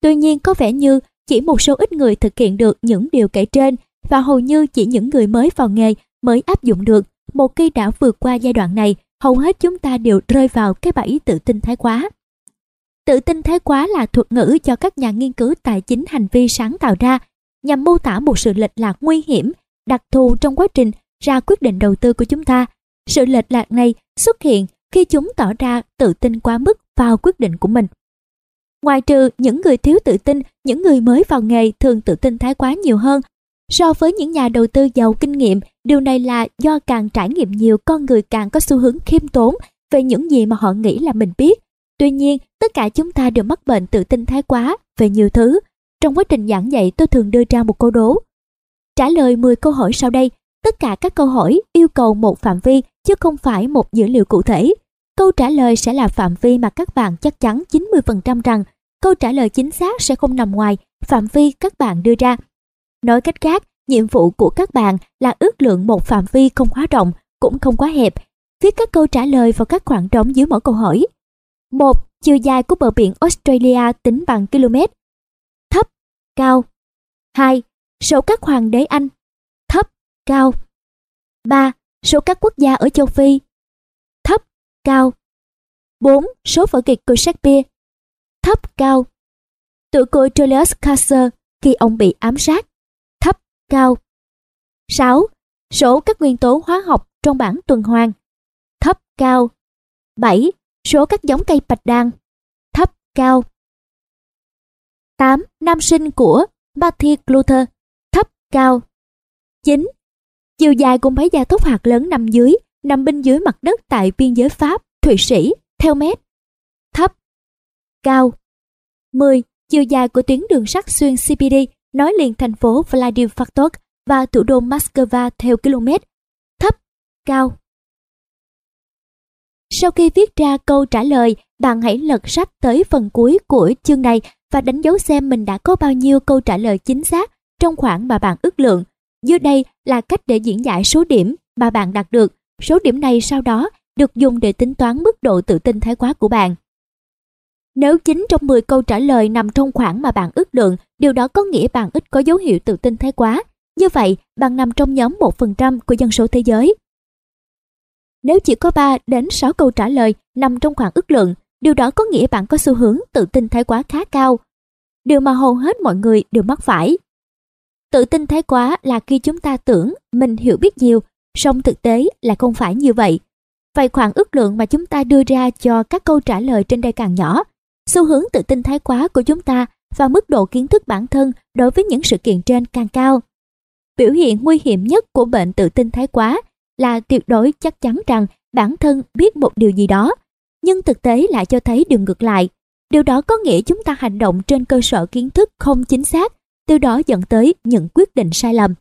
Tuy nhiên, có vẻ như chỉ một số ít người thực hiện được những điều kể trên và hầu như chỉ những người mới vào nghề mới áp dụng được. Một khi đã vượt qua giai đoạn này, hầu hết chúng ta đều rơi vào cái bẫy tự tin thái quá. Tự tin thái quá là thuật ngữ cho các nhà nghiên cứu tài chính hành vi sáng tạo ra nhằm mô tả một sự lệch lạc nguy hiểm, đặc thù trong quá trình ra quyết định đầu tư của chúng ta. Sự lệch lạc này xuất hiện khi chúng tỏ ra tự tin quá mức vào quyết định của mình. Ngoài trừ những người thiếu tự tin, những người mới vào nghề thường tự tin thái quá nhiều hơn so với những nhà đầu tư giàu kinh nghiệm. Điều này là do càng trải nghiệm nhiều, con người càng có xu hướng khiêm tốn về những gì mà họ nghĩ là mình biết. Tuy nhiên, tất cả chúng ta đều mắc bệnh tự tin thái quá về nhiều thứ. Trong quá trình giảng dạy, tôi thường đưa ra một câu đố. Trả lời 10 câu hỏi sau đây. Tất cả các câu hỏi yêu cầu một phạm vi chứ không phải một dữ liệu cụ thể. Câu trả lời sẽ là phạm vi mà các bạn chắc chắn 90% rằng câu trả lời chính xác sẽ không nằm ngoài phạm vi các bạn đưa ra. Nói cách khác, nhiệm vụ của các bạn là ước lượng một phạm vi không quá rộng, cũng không quá hẹp. Viết các câu trả lời vào các khoảng trống dưới mỗi câu hỏi. 1. Chiều dài của bờ biển Australia tính bằng km. Thấp, cao. 2. Số các hoàng đế Anh. Thấp, cao. 3. Số các quốc gia ở châu Phi. Thấp, cao. 4. Số vở kịch của Shakespeare. Thấp, cao. Tựa côi Julius Caesar khi ông bị ám sát. Thấp, cao. 6. Số các nguyên tố hóa học trong bảng tuần hoàn. Thấp, cao. 7. Số các giống cây bạch đàn. Thấp, cao. 8. Năm sinh của Martin Luther. Thấp, cao. 9. Chiều dài của máy gia tốc hạt lớn nằm bên dưới mặt đất tại biên giới Pháp, Thụy Sĩ, theo mét. Thấp, cao. 10. Chiều dài của tuyến đường sắt xuyên Sibiri nối liền thành phố Vladivostok và thủ đô Moscow theo km. Thấp, cao. Sau khi viết ra câu trả lời, bạn hãy lật sách tới phần cuối của chương này và đánh dấu xem mình đã có bao nhiêu câu trả lời chính xác trong khoảng mà bạn ước lượng. Dưới đây là cách để diễn giải số điểm mà bạn đạt được. Số điểm này sau đó được dùng để tính toán mức độ tự tin thái quá của bạn. Nếu 9 trong 10 câu trả lời nằm trong khoảng mà bạn ước lượng, điều đó có nghĩa bạn ít có dấu hiệu tự tin thái quá. Như vậy, bạn nằm trong nhóm 1% của dân số thế giới. Nếu chỉ có 3 đến 6 câu trả lời nằm trong khoảng ước lượng, điều đó có nghĩa bạn có xu hướng tự tin thái quá khá cao. Điều mà hầu hết mọi người đều mắc phải. Tự tin thái quá là khi chúng ta tưởng mình hiểu biết nhiều, song thực tế là không phải như vậy. Vậy khoảng ước lượng mà chúng ta đưa ra cho các câu trả lời trên đây càng nhỏ, xu hướng tự tin thái quá của chúng ta và mức độ kiến thức bản thân đối với những sự kiện trên càng cao. Biểu hiện nguy hiểm nhất của bệnh tự tin thái quá là tuyệt đối chắc chắn rằng bản thân biết một điều gì đó, nhưng thực tế lại cho thấy điều ngược lại. Điều đó có nghĩa chúng ta hành động trên cơ sở kiến thức không chính xác, từ đó dẫn tới những quyết định sai lầm.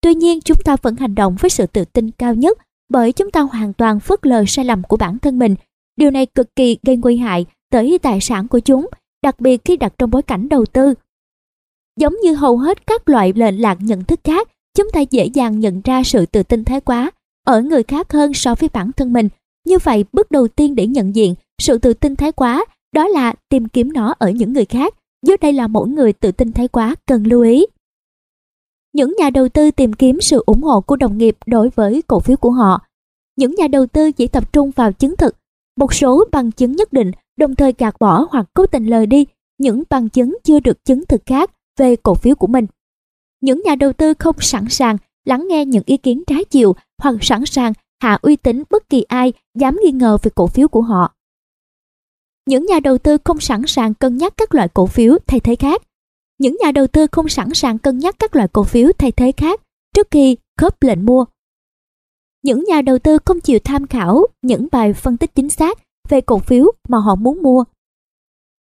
Tuy nhiên, chúng ta vẫn hành động với sự tự tin cao nhất bởi chúng ta hoàn toàn phớt lờ sai lầm của bản thân mình. Điều này cực kỳ gây nguy hại tới tài sản của chúng, đặc biệt khi đặt trong bối cảnh đầu tư. Giống như hầu hết các loại lệch lạc nhận thức khác, chúng ta dễ dàng nhận ra sự tự tin thái quá ở người khác hơn so với bản thân mình. Như vậy, bước đầu tiên để nhận diện sự tự tin thái quá đó là tìm kiếm nó ở những người khác. Dưới đây là mỗi người tự tin thái quá cần lưu ý. Những nhà đầu tư tìm kiếm sự ủng hộ của đồng nghiệp đối với cổ phiếu của họ. Những nhà đầu tư chỉ tập trung vào chứng thực, một số bằng chứng nhất định, đồng thời gạt bỏ hoặc cố tình lờ đi những bằng chứng chưa được chứng thực khác về cổ phiếu của mình. Những nhà đầu tư không sẵn sàng lắng nghe những ý kiến trái chiều hoặc sẵn sàng hạ uy tín bất kỳ ai dám nghi ngờ về cổ phiếu của họ. Những nhà đầu tư không sẵn sàng cân nhắc các loại cổ phiếu thay thế khác. Những nhà đầu tư không sẵn sàng cân nhắc các loại cổ phiếu thay thế khác trước khi khớp lệnh mua. Những nhà đầu tư không chịu tham khảo những bài phân tích chính xác về cổ phiếu mà họ muốn mua.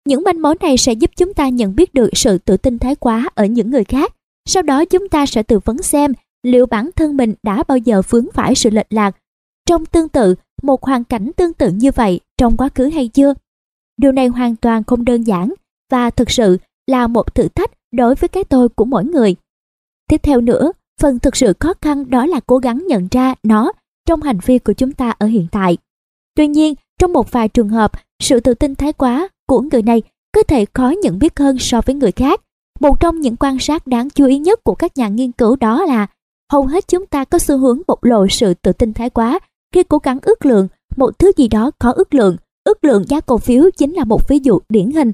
Những manh mối này sẽ giúp chúng ta nhận biết được sự tự tin thái quá ở những người khác. Sau đó chúng ta sẽ tự vấn xem liệu bản thân mình đã bao giờ vướng phải sự lệch lạc trong một hoàn cảnh tương tự như vậy trong quá khứ hay chưa. Điều này hoàn toàn không đơn giản và thực sự là một thử thách đối với cái tôi của mỗi người. Tiếp theo nữa, phần thực sự khó khăn đó là cố gắng nhận ra nó trong hành vi của chúng ta ở hiện tại. Tuy nhiên, trong một vài trường hợp, sự tự tin thái quá của người này có thể khó nhận biết hơn so với người khác. Một trong những quan sát đáng chú ý nhất của các nhà nghiên cứu đó là hầu hết chúng ta có xu hướng bộc lộ sự tự tin thái quá khi cố gắng ước lượng một thứ gì đó khó ước lượng. Ước lượng giá cổ phiếu chính là một ví dụ điển hình.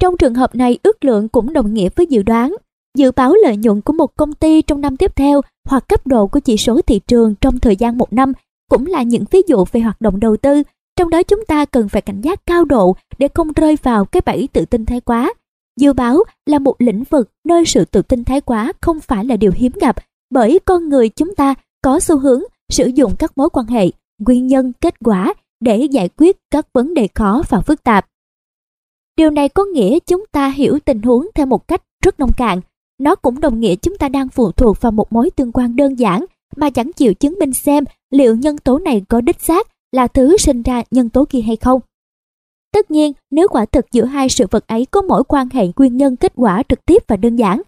Trong trường hợp này, ước lượng cũng đồng nghĩa với dự đoán, dự báo lợi nhuận của một công ty trong năm tiếp theo hoặc cấp độ của chỉ số thị trường trong thời gian một năm cũng là những ví dụ về hoạt động đầu tư. Trong đó chúng ta cần phải cảnh giác cao độ để không rơi vào cái bẫy tự tin thái quá. Dự báo là một lĩnh vực nơi sự tự tin thái quá không phải là điều hiếm gặp bởi con người chúng ta có xu hướng sử dụng các mối quan hệ, nguyên nhân, kết quả để giải quyết các vấn đề khó và phức tạp. Điều này có nghĩa chúng ta hiểu tình huống theo một cách rất nông cạn. Nó cũng đồng nghĩa chúng ta đang phụ thuộc vào một mối tương quan đơn giản mà chẳng chịu chứng minh xem liệu nhân tố này có đích xác là thứ sinh ra nhân tố kia hay không. Tất nhiên, nếu quả thực giữa hai sự vật ấy có mối quan hệ nguyên nhân kết quả trực tiếp và đơn giản,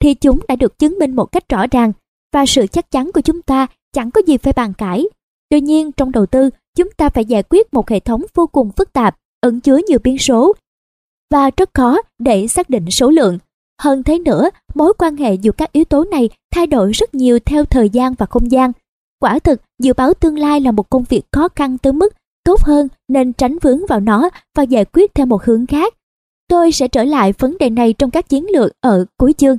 thì chúng đã được chứng minh một cách rõ ràng và sự chắc chắn của chúng ta chẳng có gì phải bàn cãi. Tuy nhiên, trong đầu tư, chúng ta phải giải quyết một hệ thống vô cùng phức tạp, ẩn chứa nhiều biến số và rất khó để xác định số lượng. Hơn thế nữa, mối quan hệ giữa các yếu tố này thay đổi rất nhiều theo thời gian và không gian. Quả thực, dự báo tương lai là một công việc khó khăn tới mức tốt hơn nên tránh vướng vào nó và giải quyết theo một hướng khác. Tôi sẽ trở lại vấn đề này trong các chiến lược ở cuối chương.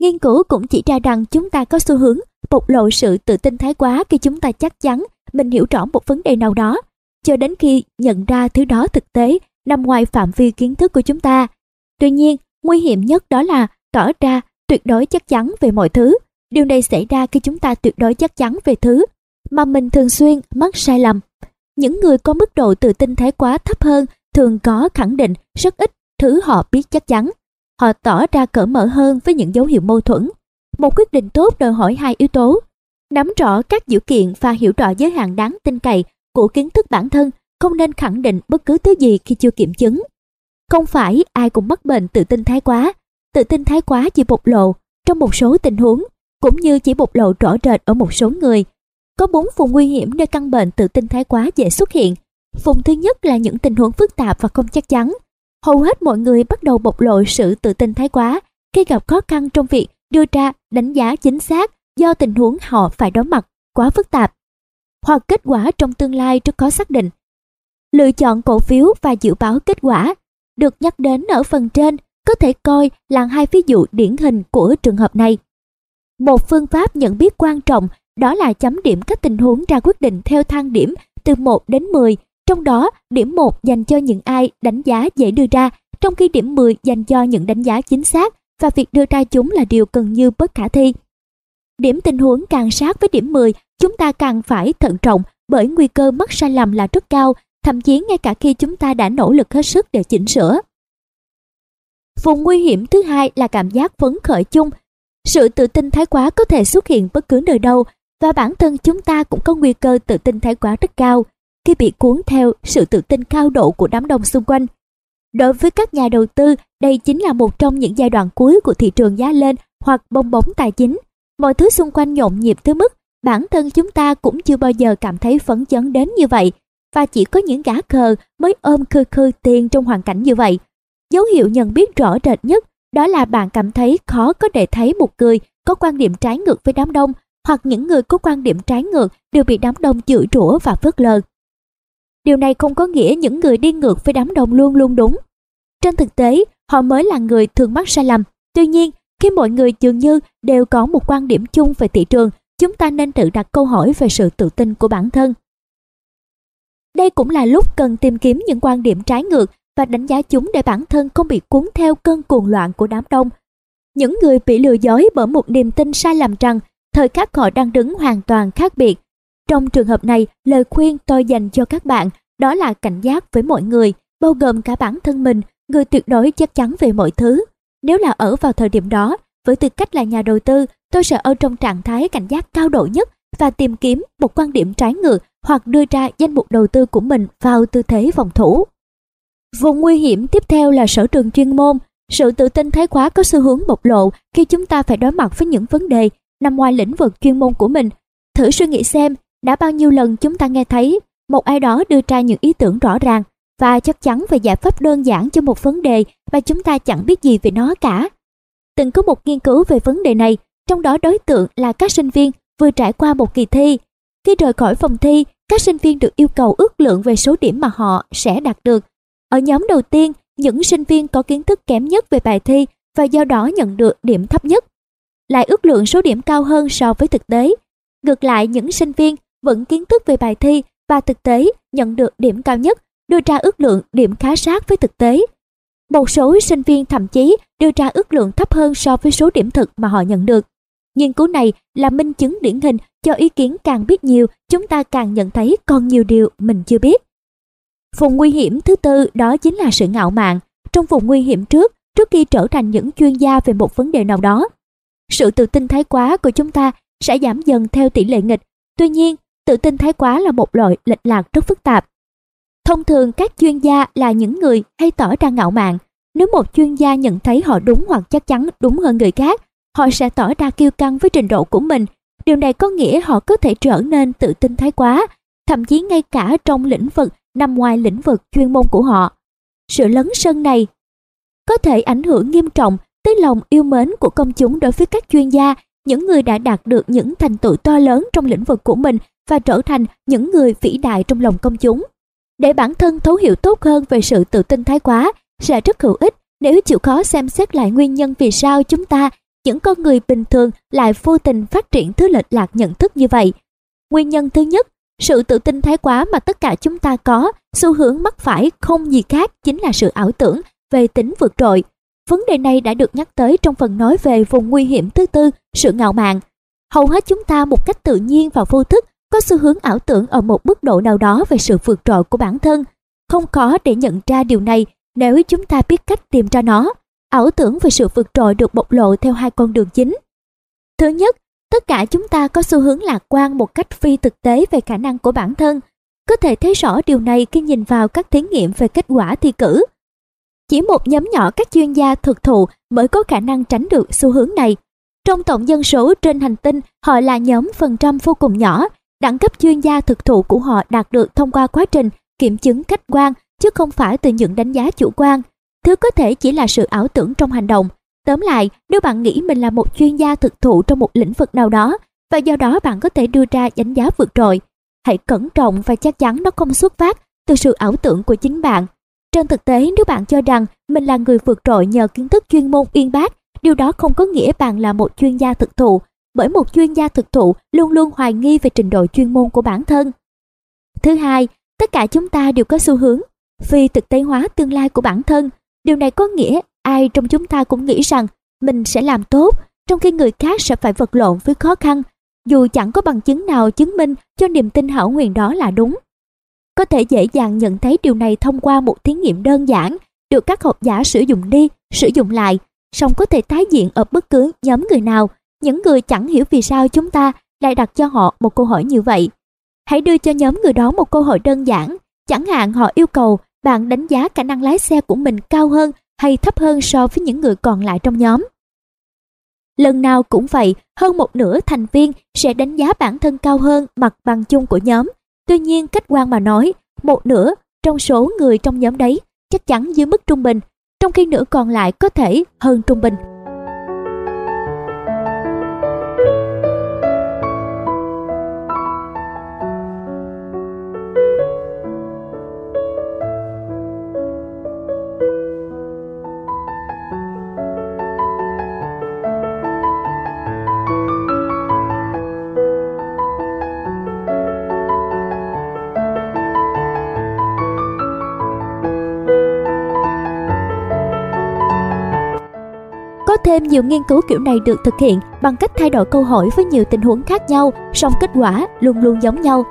Nghiên cứu cũng chỉ ra rằng chúng ta có xu hướng bộc lộ sự tự tin thái quá khi chúng ta chắc chắn mình hiểu rõ một vấn đề nào đó, cho đến khi nhận ra thứ đó thực tế nằm ngoài phạm vi kiến thức của chúng ta. Tuy nhiên, nguy hiểm nhất đó là tỏ ra tuyệt đối chắc chắn về mọi thứ. Điều này xảy ra khi chúng ta tuyệt đối chắc chắn về thứ mà mình thường xuyên mắc sai lầm. Những người có mức độ tự tin thái quá thấp hơn thường có khẳng định rất ít thứ họ biết chắc chắn. Họ tỏ ra cởi mở hơn với những dấu hiệu mâu thuẫn. Một quyết định tốt đòi hỏi hai yếu tố: nắm rõ các dữ kiện và hiểu rõ giới hạn đáng tin cậy của kiến thức bản thân. Không nên khẳng định bất cứ thứ gì khi chưa kiểm chứng. Không phải ai cũng mắc bệnh tự tin thái quá. Tự tin thái quá chỉ bộc lộ trong một số tình huống, cũng như chỉ bộc lộ rõ rệt ở một số người. Có 4 vùng nguy hiểm nơi căn bệnh tự tin thái quá dễ xuất hiện. Vùng thứ nhất là những tình huống phức tạp và không chắc chắn. Hầu hết mọi người bắt đầu bộc lộ sự tự tin thái quá khi gặp khó khăn trong việc đưa ra đánh giá chính xác do tình huống họ phải đối mặt quá phức tạp, hoặc kết quả trong tương lai rất khó xác định. Lựa chọn cổ phiếu và dự báo kết quả được nhắc đến ở phần trên có thể coi là hai ví dụ điển hình của trường hợp này. Một phương pháp nhận biết quan trọng đó là chấm điểm các tình huống ra quyết định theo thang điểm từ 1 đến 10, trong đó điểm 1 dành cho những ai đánh giá dễ đưa ra, trong khi điểm 10 dành cho những đánh giá chính xác và việc đưa ra chúng là điều gần như bất khả thi. Điểm tình huống càng sát với điểm 10, chúng ta càng phải thận trọng bởi nguy cơ mắc sai lầm là rất cao, thậm chí ngay cả khi chúng ta đã nỗ lực hết sức để chỉnh sửa. Vùng nguy hiểm thứ hai là cảm giác phấn khởi chung. Sự tự tin thái quá có thể xuất hiện bất cứ nơi đâu, và bản thân chúng ta cũng có nguy cơ tự tin thái quá rất cao khi bị cuốn theo sự tự tin cao độ của đám đông xung quanh. Đối với các nhà đầu tư, đây chính là một trong những giai đoạn cuối của thị trường giá lên hoặc bong bóng tài chính. Mọi thứ xung quanh nhộn nhịp tới mức bản thân chúng ta cũng chưa bao giờ cảm thấy phấn chấn đến như vậy, và chỉ có những gã khờ mới ôm khư khư tiền trong hoàn cảnh như vậy. Dấu hiệu nhận biết rõ rệt nhất đó là bạn cảm thấy khó có để thấy một người có quan điểm trái ngược với đám đông, hoặc những người có quan điểm trái ngược đều bị đám đông chửi rủa và phớt lờ. Điều này không có nghĩa những người đi ngược với đám đông luôn luôn đúng. Trên thực tế, họ mới là người thường mắc sai lầm. Tuy nhiên, khi mọi người dường như đều có một quan điểm chung về thị trường, chúng ta nên tự đặt câu hỏi về sự tự tin của bản thân. Đây cũng là lúc cần tìm kiếm những quan điểm trái ngược và đánh giá chúng để bản thân không bị cuốn theo cơn cuồng loạn của đám đông. Những người bị lừa dối bởi một niềm tin sai lầm rằng thời khắc họ đang đứng hoàn toàn khác biệt. Trong trường hợp này, lời khuyên tôi dành cho các bạn đó là cảnh giác với mọi người, bao gồm cả bản thân mình, người tuyệt đối chắc chắn về mọi thứ. Nếu là ở vào thời điểm đó, với tư cách là nhà đầu tư, tôi sẽ ở trong trạng thái cảnh giác cao độ nhất và tìm kiếm một quan điểm trái ngược hoặc đưa ra danh mục đầu tư của mình vào tư thế phòng thủ. Vùng nguy hiểm tiếp theo là sở trường chuyên môn. Sự tự tin thái quá có xu hướng bộc lộ khi chúng ta phải đối mặt với những vấn đề nằm ngoài lĩnh vực chuyên môn của mình. Thử suy nghĩ xem, đã bao nhiêu lần chúng ta nghe thấy một ai đó đưa ra những ý tưởng rõ ràng và chắc chắn về giải pháp đơn giản cho một vấn đề mà chúng ta chẳng biết gì về nó cả. Từng có một nghiên cứu về vấn đề này, trong đó đối tượng là các sinh viên vừa trải qua một kỳ thi. Khi rời khỏi phòng thi, các sinh viên được yêu cầu ước lượng về số điểm mà họ sẽ đạt được. Ở nhóm đầu tiên, những sinh viên có kiến thức kém nhất về bài thi và do đó nhận được điểm thấp nhất, lại ước lượng số điểm cao hơn so với thực tế. Ngược lại, những sinh viên vững kiến thức về bài thi và thực tế nhận được điểm cao nhất, đưa ra ước lượng điểm khá sát với thực tế. Một số sinh viên thậm chí đưa ra ước lượng thấp hơn so với số điểm thực mà họ nhận được. Nghiên cứu này là minh chứng điển hình cho ý kiến càng biết nhiều, chúng ta càng nhận thấy còn nhiều điều mình chưa biết. Vùng nguy hiểm thứ tư đó chính là sự ngạo mạn. Trong vùng nguy hiểm trước khi trở thành những chuyên gia về một vấn đề nào đó, sự tự tin thái quá của chúng ta sẽ giảm dần theo tỷ lệ nghịch. Tuy nhiên, tự tin thái quá là một loại lệch lạc rất phức tạp. Thông thường các chuyên gia là những người hay tỏ ra ngạo mạn. Nếu một chuyên gia nhận thấy họ đúng hoặc chắc chắn đúng hơn người khác, họ sẽ tỏ ra kiêu căng với trình độ của mình. Điều này có nghĩa họ có thể trở nên tự tin thái quá, thậm chí ngay cả trong lĩnh vực nằm ngoài lĩnh vực chuyên môn của họ. Sự lấn sân này có thể ảnh hưởng nghiêm trọng tới lòng yêu mến của công chúng đối với các chuyên gia, những người đã đạt được những thành tựu to lớn trong lĩnh vực của mình và trở thành những người vĩ đại trong lòng công chúng. Để bản thân thấu hiểu tốt hơn về sự tự tin thái quá, sẽ rất hữu ích nếu chịu khó xem xét lại nguyên nhân vì sao chúng ta, những con người bình thường, lại vô tình phát triển thứ lệch lạc nhận thức như vậy. Nguyên nhân thứ nhất, sự tự tin thái quá mà tất cả chúng ta có, xu hướng mắc phải không gì khác chính là sự ảo tưởng về tính vượt trội. Vấn đề này đã được nhắc tới trong phần nói về vùng nguy hiểm thứ tư, sự ngạo mạn. Hầu hết chúng ta một cách tự nhiên và vô thức có xu hướng ảo tưởng ở một mức độ nào đó về sự vượt trội của bản thân. Không khó để nhận ra điều này nếu chúng ta biết cách tìm ra nó. Ảo tưởng về sự vượt trội được bộc lộ theo hai con đường chính. Thứ nhất, tất cả chúng ta có xu hướng lạc quan một cách phi thực tế về khả năng của bản thân. Có thể thấy rõ điều này khi nhìn vào các thí nghiệm về kết quả thi cử. Chỉ một nhóm nhỏ các chuyên gia thực thụ mới có khả năng tránh được xu hướng này. Trong tổng dân số trên hành tinh, họ là nhóm phần trăm vô cùng nhỏ. Đẳng cấp chuyên gia thực thụ của họ đạt được thông qua quá trình kiểm chứng khách quan, chứ không phải từ những đánh giá chủ quan. Thứ có thể chỉ là sự ảo tưởng trong hành động. Tóm lại, nếu bạn nghĩ mình là một chuyên gia thực thụ trong một lĩnh vực nào đó, và do đó bạn có thể đưa ra đánh giá vượt trội, hãy cẩn trọng và chắc chắn nó không xuất phát từ sự ảo tưởng của chính bạn. Trên thực tế, nếu bạn cho rằng mình là người vượt trội nhờ kiến thức chuyên môn uyên bác, điều đó không có nghĩa bạn là một chuyên gia thực thụ, bởi một chuyên gia thực thụ luôn luôn hoài nghi về trình độ chuyên môn của bản thân. Thứ hai, tất cả chúng ta đều có xu hướng phi thực tế hóa tương lai của bản thân. Điều này có nghĩa ai trong chúng ta cũng nghĩ rằng mình sẽ làm tốt, trong khi người khác sẽ phải vật lộn với khó khăn, dù chẳng có bằng chứng nào chứng minh cho niềm tin hão huyền đó là đúng. Có thể dễ dàng nhận thấy điều này thông qua một thí nghiệm đơn giản, được các học giả sử dụng đi, sử dụng lại, song có thể tái diễn ở bất cứ nhóm người nào. Những người chẳng hiểu vì sao chúng ta lại đặt cho họ một câu hỏi như vậy. Hãy đưa cho nhóm người đó một câu hỏi đơn giản, chẳng hạn họ yêu cầu bạn đánh giá khả năng lái xe của mình cao hơn hay thấp hơn so với những người còn lại trong nhóm. Lần nào cũng vậy, hơn một nửa thành viên sẽ đánh giá bản thân cao hơn mặt bằng chung của nhóm. Tuy nhiên, khách quan mà nói, một nửa trong số người trong nhóm đấy chắc chắn dưới mức trung bình, trong khi nửa còn lại có thể hơn trung bình. Thêm nhiều nghiên cứu kiểu này được thực hiện bằng cách thay đổi câu hỏi với nhiều tình huống khác nhau, song kết quả luôn luôn giống nhau.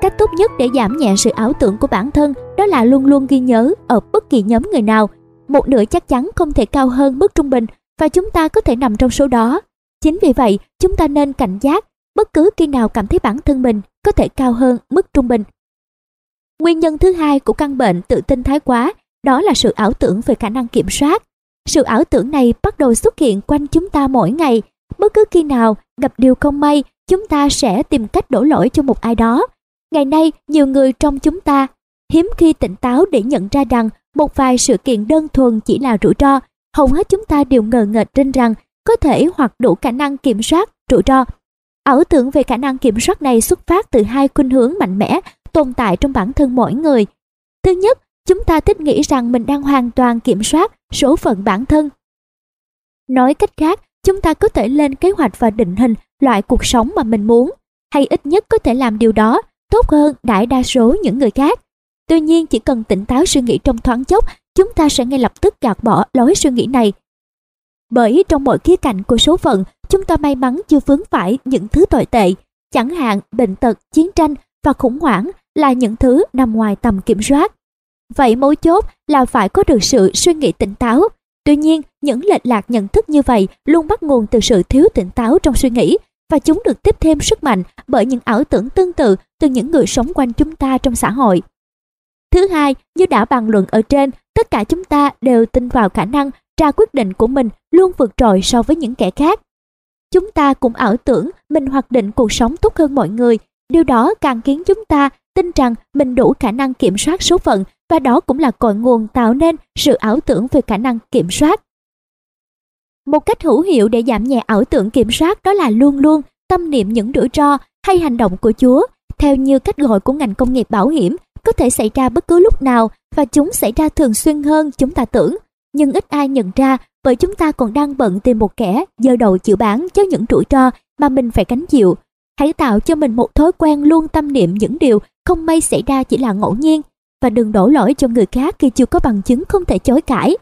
Cách tốt nhất để giảm nhẹ sự ảo tưởng của bản thân đó là luôn luôn ghi nhớ ở bất kỳ nhóm người nào, một nửa chắc chắn không thể cao hơn mức trung bình và chúng ta có thể nằm trong số đó. Chính vì vậy, chúng ta nên cảnh giác bất cứ khi nào cảm thấy bản thân mình có thể cao hơn mức trung bình. Nguyên nhân thứ hai của căn bệnh tự tin thái quá đó là sự ảo tưởng về khả năng kiểm soát. Sự ảo tưởng này bắt đầu xuất hiện quanh chúng ta mỗi ngày. Bất cứ khi nào gặp điều không may, chúng ta sẽ tìm cách đổ lỗi cho một ai đó. Ngày nay, nhiều người trong chúng ta hiếm khi tỉnh táo để nhận ra rằng một vài sự kiện đơn thuần chỉ là rủi ro. Hầu hết chúng ta đều ngờ nghệch trên rằng có thể hoặc đủ khả năng kiểm soát rủi ro. Ảo tưởng về khả năng kiểm soát này xuất phát từ hai khuynh hướng mạnh mẽ tồn tại trong bản thân mỗi người. Thứ nhất, chúng ta thích nghĩ rằng mình đang hoàn toàn kiểm soát số phận bản thân. Nói cách khác, chúng ta có thể lên kế hoạch và định hình loại cuộc sống mà mình muốn, hay ít nhất có thể làm điều đó tốt hơn đại đa số những người khác. Tuy nhiên, chỉ cần tỉnh táo suy nghĩ trong thoáng chốc, chúng ta sẽ ngay lập tức gạt bỏ lối suy nghĩ này. Bởi trong mọi khía cạnh của số phận, chúng ta may mắn chưa vướng phải những thứ tồi tệ, chẳng hạn bệnh tật, chiến tranh và khủng hoảng là những thứ nằm ngoài tầm kiểm soát. Vậy mấu chốt là phải có được sự suy nghĩ tỉnh táo. Tuy nhiên, những lệch lạc nhận thức như vậy luôn bắt nguồn từ sự thiếu tỉnh táo trong suy nghĩ, và chúng được tiếp thêm sức mạnh bởi những ảo tưởng tương tự từ những người sống quanh chúng ta trong xã hội. Thứ hai, như đã bàn luận ở trên, tất cả chúng ta đều tin vào khả năng ra quyết định của mình luôn vượt trội so với những kẻ khác. Chúng ta cũng ảo tưởng mình hoạch định cuộc sống tốt hơn mọi người. Điều đó càng khiến chúng ta tin rằng mình đủ khả năng kiểm soát số phận, và đó cũng là cội nguồn tạo nên sự ảo tưởng về khả năng kiểm soát. Một cách hữu hiệu để giảm nhẹ ảo tưởng kiểm soát đó là luôn luôn tâm niệm những rủi ro hay hành động của Chúa. Theo như cách gọi của ngành công nghiệp bảo hiểm, có thể xảy ra bất cứ lúc nào và chúng xảy ra thường xuyên hơn chúng ta tưởng, nhưng ít ai nhận ra bởi chúng ta còn đang bận tìm một kẻ giơ đầu chịu bán cho những rủi ro mà mình phải gánh chịu. Hãy tạo cho mình một thói quen luôn tâm niệm những điều không may xảy ra chỉ là ngẫu nhiên và đừng đổ lỗi cho người khác khi chưa có bằng chứng không thể chối cãi.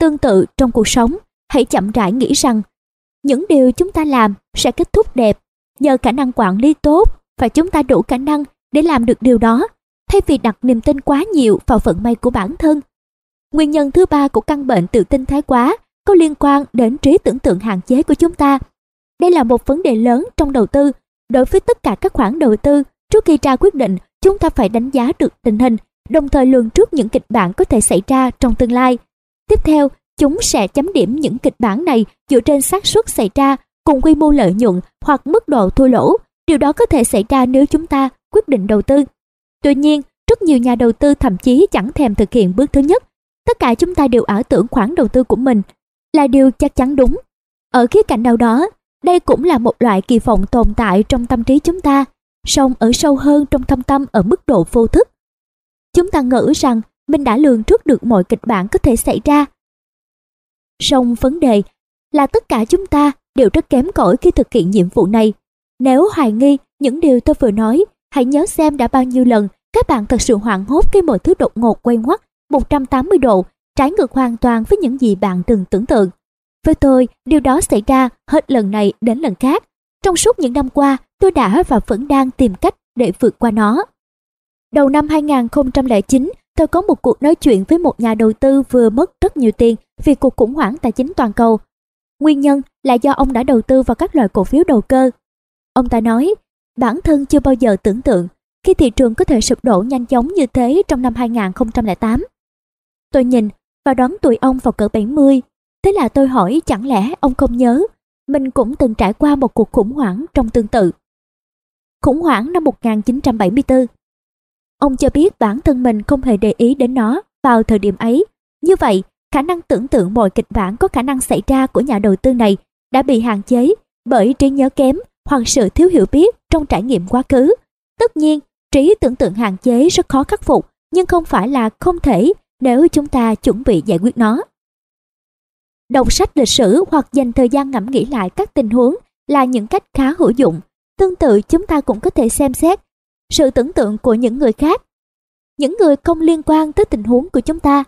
Tương tự trong cuộc sống, hãy chậm rãi nghĩ rằng những điều chúng ta làm sẽ kết thúc đẹp nhờ khả năng quản lý tốt và chúng ta đủ khả năng để làm được điều đó, thay vì đặt niềm tin quá nhiều vào vận may của bản thân. Nguyên nhân thứ ba của căn bệnh tự tin thái quá có liên quan đến trí tưởng tượng hạn chế của chúng ta. Đây là một vấn đề lớn trong đầu tư. Đối với tất cả các khoản đầu tư, trước khi ra quyết định, chúng ta phải đánh giá được tình hình, đồng thời lường trước những kịch bản có thể xảy ra trong tương lai. Tiếp theo, chúng sẽ chấm điểm những kịch bản này dựa trên xác suất xảy ra cùng quy mô lợi nhuận hoặc mức độ thua lỗ. Điều đó có thể xảy ra nếu chúng ta quyết định đầu tư. Tuy nhiên, rất nhiều nhà đầu tư thậm chí chẳng thèm thực hiện bước thứ nhất. Tất cả chúng ta đều ảo tưởng khoản đầu tư của mình là điều chắc chắn đúng. Ở khía cạnh nào đó, đây cũng là một loại kỳ vọng tồn tại trong tâm trí chúng ta, song ở sâu hơn trong thâm tâm ở mức độ vô thức. Chúng ta ngỡ rằng mình đã lường trước được mọi kịch bản có thể xảy ra. Song vấn đề là tất cả chúng ta đều rất kém cỏi khi thực hiện nhiệm vụ này. Nếu hoài nghi những điều tôi vừa nói, hãy nhớ xem đã bao nhiêu lần các bạn thật sự hoảng hốt khi mọi thứ đột ngột quay ngoắt 180 độ, trái ngược hoàn toàn với những gì bạn từng tưởng tượng. Với tôi, điều đó xảy ra hết lần này đến lần khác. Trong suốt những năm qua, tôi đã và vẫn đang tìm cách để vượt qua nó. Đầu năm 2009, tôi có một cuộc nói chuyện với một nhà đầu tư vừa mất rất nhiều tiền vì cuộc khủng hoảng tài chính toàn cầu. Nguyên nhân là do ông đã đầu tư vào các loại cổ phiếu đầu cơ. Ông ta nói, bản thân chưa bao giờ tưởng tượng khi thị trường có thể sụp đổ nhanh chóng như thế trong năm 2008. Tôi nhìn và đoán tuổi ông vào cỡ 70. Thế là tôi hỏi chẳng lẽ ông không nhớ mình cũng từng trải qua một cuộc khủng hoảng trong tương tự. Khủng hoảng năm 1974. Ông cho biết bản thân mình không hề để ý đến nó vào thời điểm ấy. Như vậy, khả năng tưởng tượng mọi kịch bản có khả năng xảy ra của nhà đầu tư này đã bị hạn chế bởi trí nhớ kém hoặc sự thiếu hiểu biết trong trải nghiệm quá khứ. Tất nhiên, trí tưởng tượng hạn chế rất khó khắc phục, nhưng không phải là không thể nếu chúng ta chuẩn bị giải quyết nó. Đọc sách lịch sử hoặc dành thời gian ngẫm nghĩ lại các tình huống là những cách khá hữu dụng. Tương tự, chúng ta cũng có thể xem xét sự tưởng tượng của những người khác, những người không liên quan tới tình huống của chúng ta.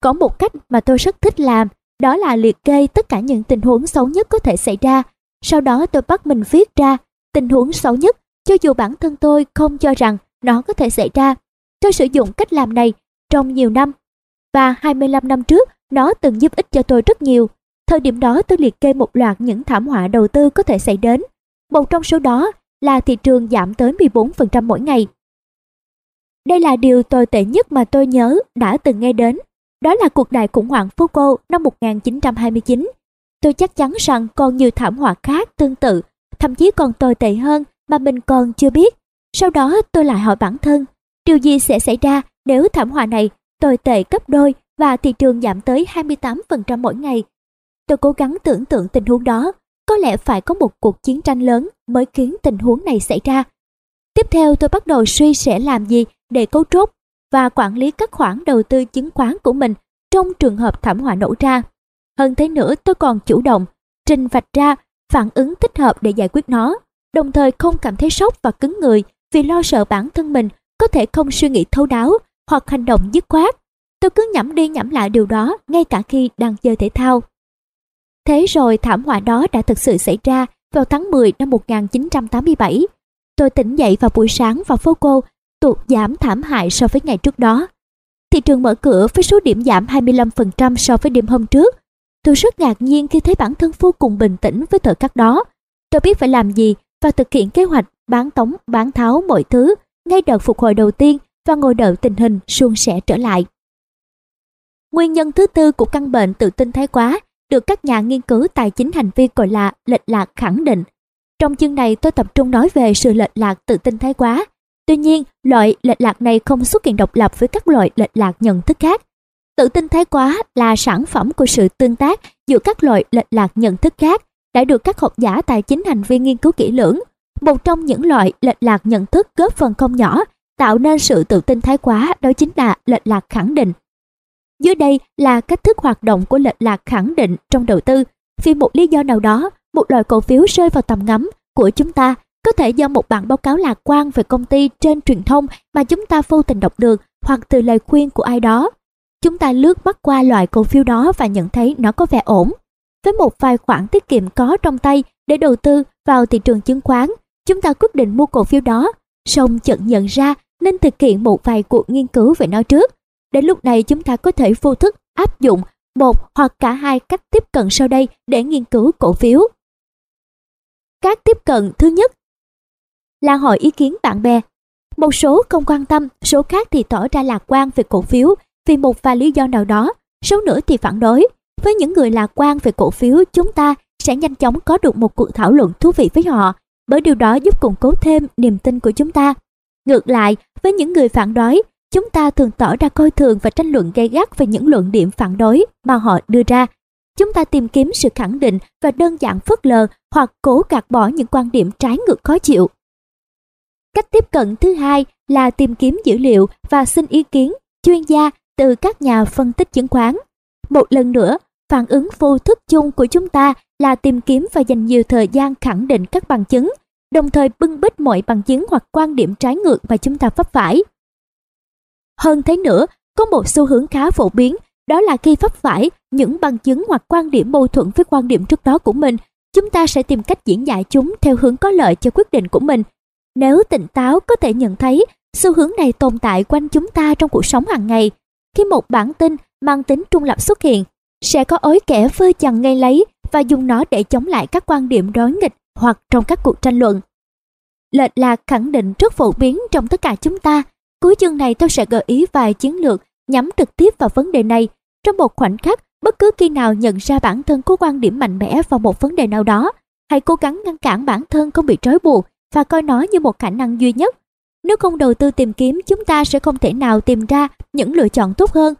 Có một cách mà tôi rất thích làm, đó là liệt kê tất cả những tình huống xấu nhất có thể xảy ra. Sau đó tôi bắt mình viết ra tình huống xấu nhất, cho dù bản thân tôi không cho rằng nó có thể xảy ra. Tôi sử dụng cách làm này trong nhiều năm, và 25 năm trước, nó từng giúp ích cho tôi rất nhiều. Thời điểm đó tôi liệt kê một loạt những thảm họa đầu tư có thể xảy đến. Một trong số đó là thị trường giảm tới 14% mỗi ngày. Đây là điều tồi tệ nhất mà tôi nhớ đã từng nghe đến. Đó là cuộc đại khủng hoảng phố cô năm 1929. Tôi chắc chắn rằng còn nhiều thảm họa khác tương tự, thậm chí còn tồi tệ hơn mà mình còn chưa biết. Sau đó tôi lại hỏi bản thân, điều gì sẽ xảy ra nếu thảm họa này tồi tệ gấp đôi và thị trường giảm tới 28% mỗi ngày? Tôi cố gắng tưởng tượng tình huống đó. Có lẽ phải có một cuộc chiến tranh lớn mới khiến tình huống này xảy ra. Tiếp theo tôi bắt đầu suy sẽ làm gì để cấu trúc và quản lý các khoản đầu tư chứng khoán của mình trong trường hợp thảm họa nổ ra. Hơn thế nữa, tôi còn chủ động trình vạch ra phản ứng thích hợp để giải quyết nó, đồng thời không cảm thấy sốc và cứng người vì lo sợ bản thân mình có thể không suy nghĩ thấu đáo hoặc hành động dứt khoát. Tôi cứ nhẩm đi nhẩm lại điều đó ngay cả khi đang chơi thể thao. Thế rồi thảm họa đó đã thực sự xảy ra vào tháng 10 năm 1987. Tôi tỉnh dậy vào buổi sáng và phố cô tụt giảm thảm hại so với ngày trước đó. Thị trường mở cửa với số điểm giảm 25% so với đêm hôm trước. Tôi rất ngạc nhiên khi thấy bản thân vô cùng bình tĩnh với thời khắc đó. Tôi biết phải làm gì và thực hiện kế hoạch bán tống, bán tháo mọi thứ ngay đợt phục hồi đầu tiên và ngồi đợi tình hình suôn sẻ trở lại. Nguyên nhân thứ tư của căn bệnh tự tin thái quá được các nhà nghiên cứu tài chính hành vi gọi là lệch lạc khẳng định. Trong chương này tôi tập trung nói về sự lệch lạc tự tin thái quá. Tuy nhiên, loại lệch lạc này không xuất hiện độc lập với các loại lệch lạc nhận thức khác. Tự tin thái quá là sản phẩm của sự tương tác giữa các loại lệch lạc nhận thức khác đã được các học giả tài chính hành vi nghiên cứu kỹ lưỡng. Một trong những loại lệch lạc nhận thức góp phần không nhỏ tạo nên sự tự tin thái quá đó chính là lệch lạc khẳng định. Dưới đây là cách thức hoạt động của lệch lạc khẳng định trong đầu tư. Vì một lý do nào đó, một loại cổ phiếu rơi vào tầm ngắm của chúng ta, có thể do một bản báo cáo lạc quan về công ty trên truyền thông mà chúng ta vô tình đọc được hoặc từ lời khuyên của ai đó. Chúng ta lướt mắt qua loại cổ phiếu đó và nhận thấy nó có vẻ ổn. Với một vài khoản tiết kiệm có trong tay để đầu tư vào thị trường chứng khoán, chúng ta quyết định mua cổ phiếu đó, song chợt nhận ra nên thực hiện một vài cuộc nghiên cứu về nó trước. Đến lúc này chúng ta có thể vô thức áp dụng một hoặc cả hai cách tiếp cận sau đây để nghiên cứu cổ phiếu. Cách tiếp cận thứ nhất là hỏi ý kiến bạn bè. Một số không quan tâm, số khác thì tỏ ra lạc quan về cổ phiếu vì một vài lý do nào đó, số nữa thì phản đối. Với những người lạc quan về cổ phiếu, chúng ta sẽ nhanh chóng có được một cuộc thảo luận thú vị với họ, bởi điều đó giúp củng cố thêm niềm tin của chúng ta. Ngược lại, với những người phản đối, chúng ta thường tỏ ra coi thường và tranh luận gay gắt về những luận điểm phản đối mà họ đưa ra. Chúng ta tìm kiếm sự khẳng định và đơn giản phớt lờ hoặc cố gạt bỏ những quan điểm trái ngược khó chịu. Cách tiếp cận thứ hai là tìm kiếm dữ liệu và xin ý kiến chuyên gia từ các nhà phân tích chứng khoán. Một lần nữa, phản ứng vô thức chung của chúng ta là tìm kiếm và dành nhiều thời gian khẳng định các bằng chứng, đồng thời bưng bít mọi bằng chứng hoặc quan điểm trái ngược mà chúng ta vấp phải. Hơn thế nữa, có một xu hướng khá phổ biến, đó là khi vấp phải những bằng chứng hoặc quan điểm mâu thuẫn với quan điểm trước đó của mình, chúng ta sẽ tìm cách diễn giải chúng theo hướng có lợi cho quyết định của mình. Nếu tỉnh táo có thể nhận thấy, xu hướng này tồn tại quanh chúng ta trong cuộc sống hàng ngày. Khi một bản tin mang tính trung lập xuất hiện, sẽ có ối kẻ phơi chằng ngay lấy và dùng nó để chống lại các quan điểm đối nghịch hoặc trong các cuộc tranh luận. Lệch lạc khẳng định rất phổ biến trong tất cả chúng ta. Cuối chương này tôi sẽ gợi ý vài chiến lược nhắm trực tiếp vào vấn đề này. Trong một khoảnh khắc, bất cứ khi nào nhận ra bản thân có quan điểm mạnh mẽ vào một vấn đề nào đó, hãy cố gắng ngăn cản bản thân không bị trói buộc và coi nó như một khả năng duy nhất. Nếu không đầu tư tìm kiếm, chúng ta sẽ không thể nào tìm ra những lựa chọn tốt hơn.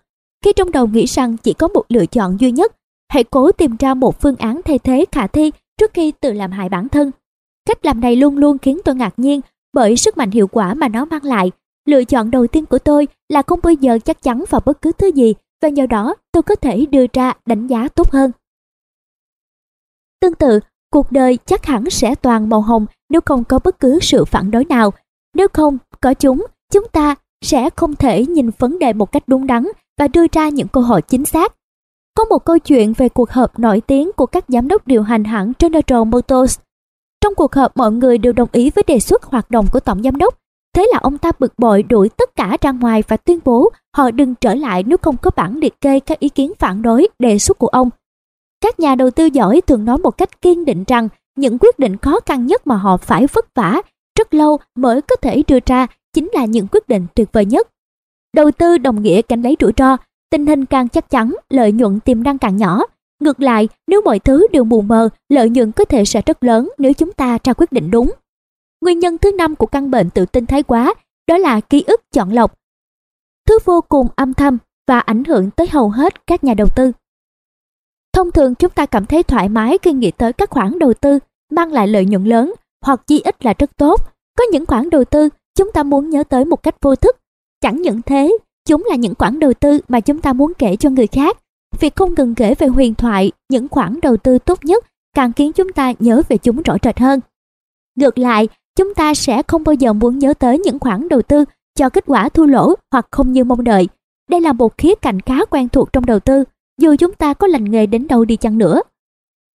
Khi trong đầu nghĩ rằng chỉ có một lựa chọn duy nhất, hãy cố tìm ra một phương án thay thế khả thi trước khi tự làm hại bản thân. Cách làm này luôn luôn khiến tôi ngạc nhiên bởi sức mạnh hiệu quả mà nó mang lại. Lựa chọn đầu tiên của tôi là không bao giờ chắc chắn vào bất cứ thứ gì, và nhờ đó tôi có thể đưa ra đánh giá tốt hơn. Tương tự, cuộc đời chắc hẳn sẽ toàn màu hồng nếu không có bất cứ sự phản đối nào. Nếu không có chúng, chúng ta sẽ không thể nhìn vấn đề một cách đúng đắn và đưa ra những câu hỏi chính xác. Có một câu chuyện về cuộc họp nổi tiếng của các giám đốc điều hành hãng General Motors. Trong cuộc họp, mọi người đều đồng ý với đề xuất hoạt động của tổng giám đốc. Thế là ông ta bực bội đuổi tất cả ra ngoài và tuyên bố họ đừng trở lại nếu không có bản liệt kê các ý kiến phản đối đề xuất của ông. Các nhà đầu tư giỏi thường nói một cách kiên định rằng những quyết định khó khăn nhất mà họ phải vất vả rất lâu mới có thể đưa ra chính là những quyết định tuyệt vời nhất. Đầu tư đồng nghĩa gánh lấy rủi ro, tình hình càng chắc chắn, lợi nhuận tiềm năng càng nhỏ. Ngược lại, nếu mọi thứ đều mù mờ, lợi nhuận có thể sẽ rất lớn nếu chúng ta ra quyết định đúng. Nguyên nhân thứ năm của căn bệnh tự tin thái quá, đó là ký ức chọn lọc. Thứ vô cùng âm thầm và ảnh hưởng tới hầu hết các nhà đầu tư. Thông thường chúng ta cảm thấy thoải mái khi nghĩ tới các khoản đầu tư mang lại lợi nhuận lớn hoặc chi ít là rất tốt. Có những khoản đầu tư chúng ta muốn nhớ tới một cách vô thức. Chẳng những thế, chúng là những khoản đầu tư mà chúng ta muốn kể cho người khác. Việc không ngừng kể về huyền thoại, những khoản đầu tư tốt nhất càng khiến chúng ta nhớ về chúng rõ rệt hơn. Ngược lại, chúng ta sẽ không bao giờ muốn nhớ tới những khoản đầu tư cho kết quả thua lỗ hoặc không như mong đợi. Đây là một khía cạnh khá quen thuộc trong đầu tư, dù chúng ta có lành nghề đến đâu đi chăng nữa.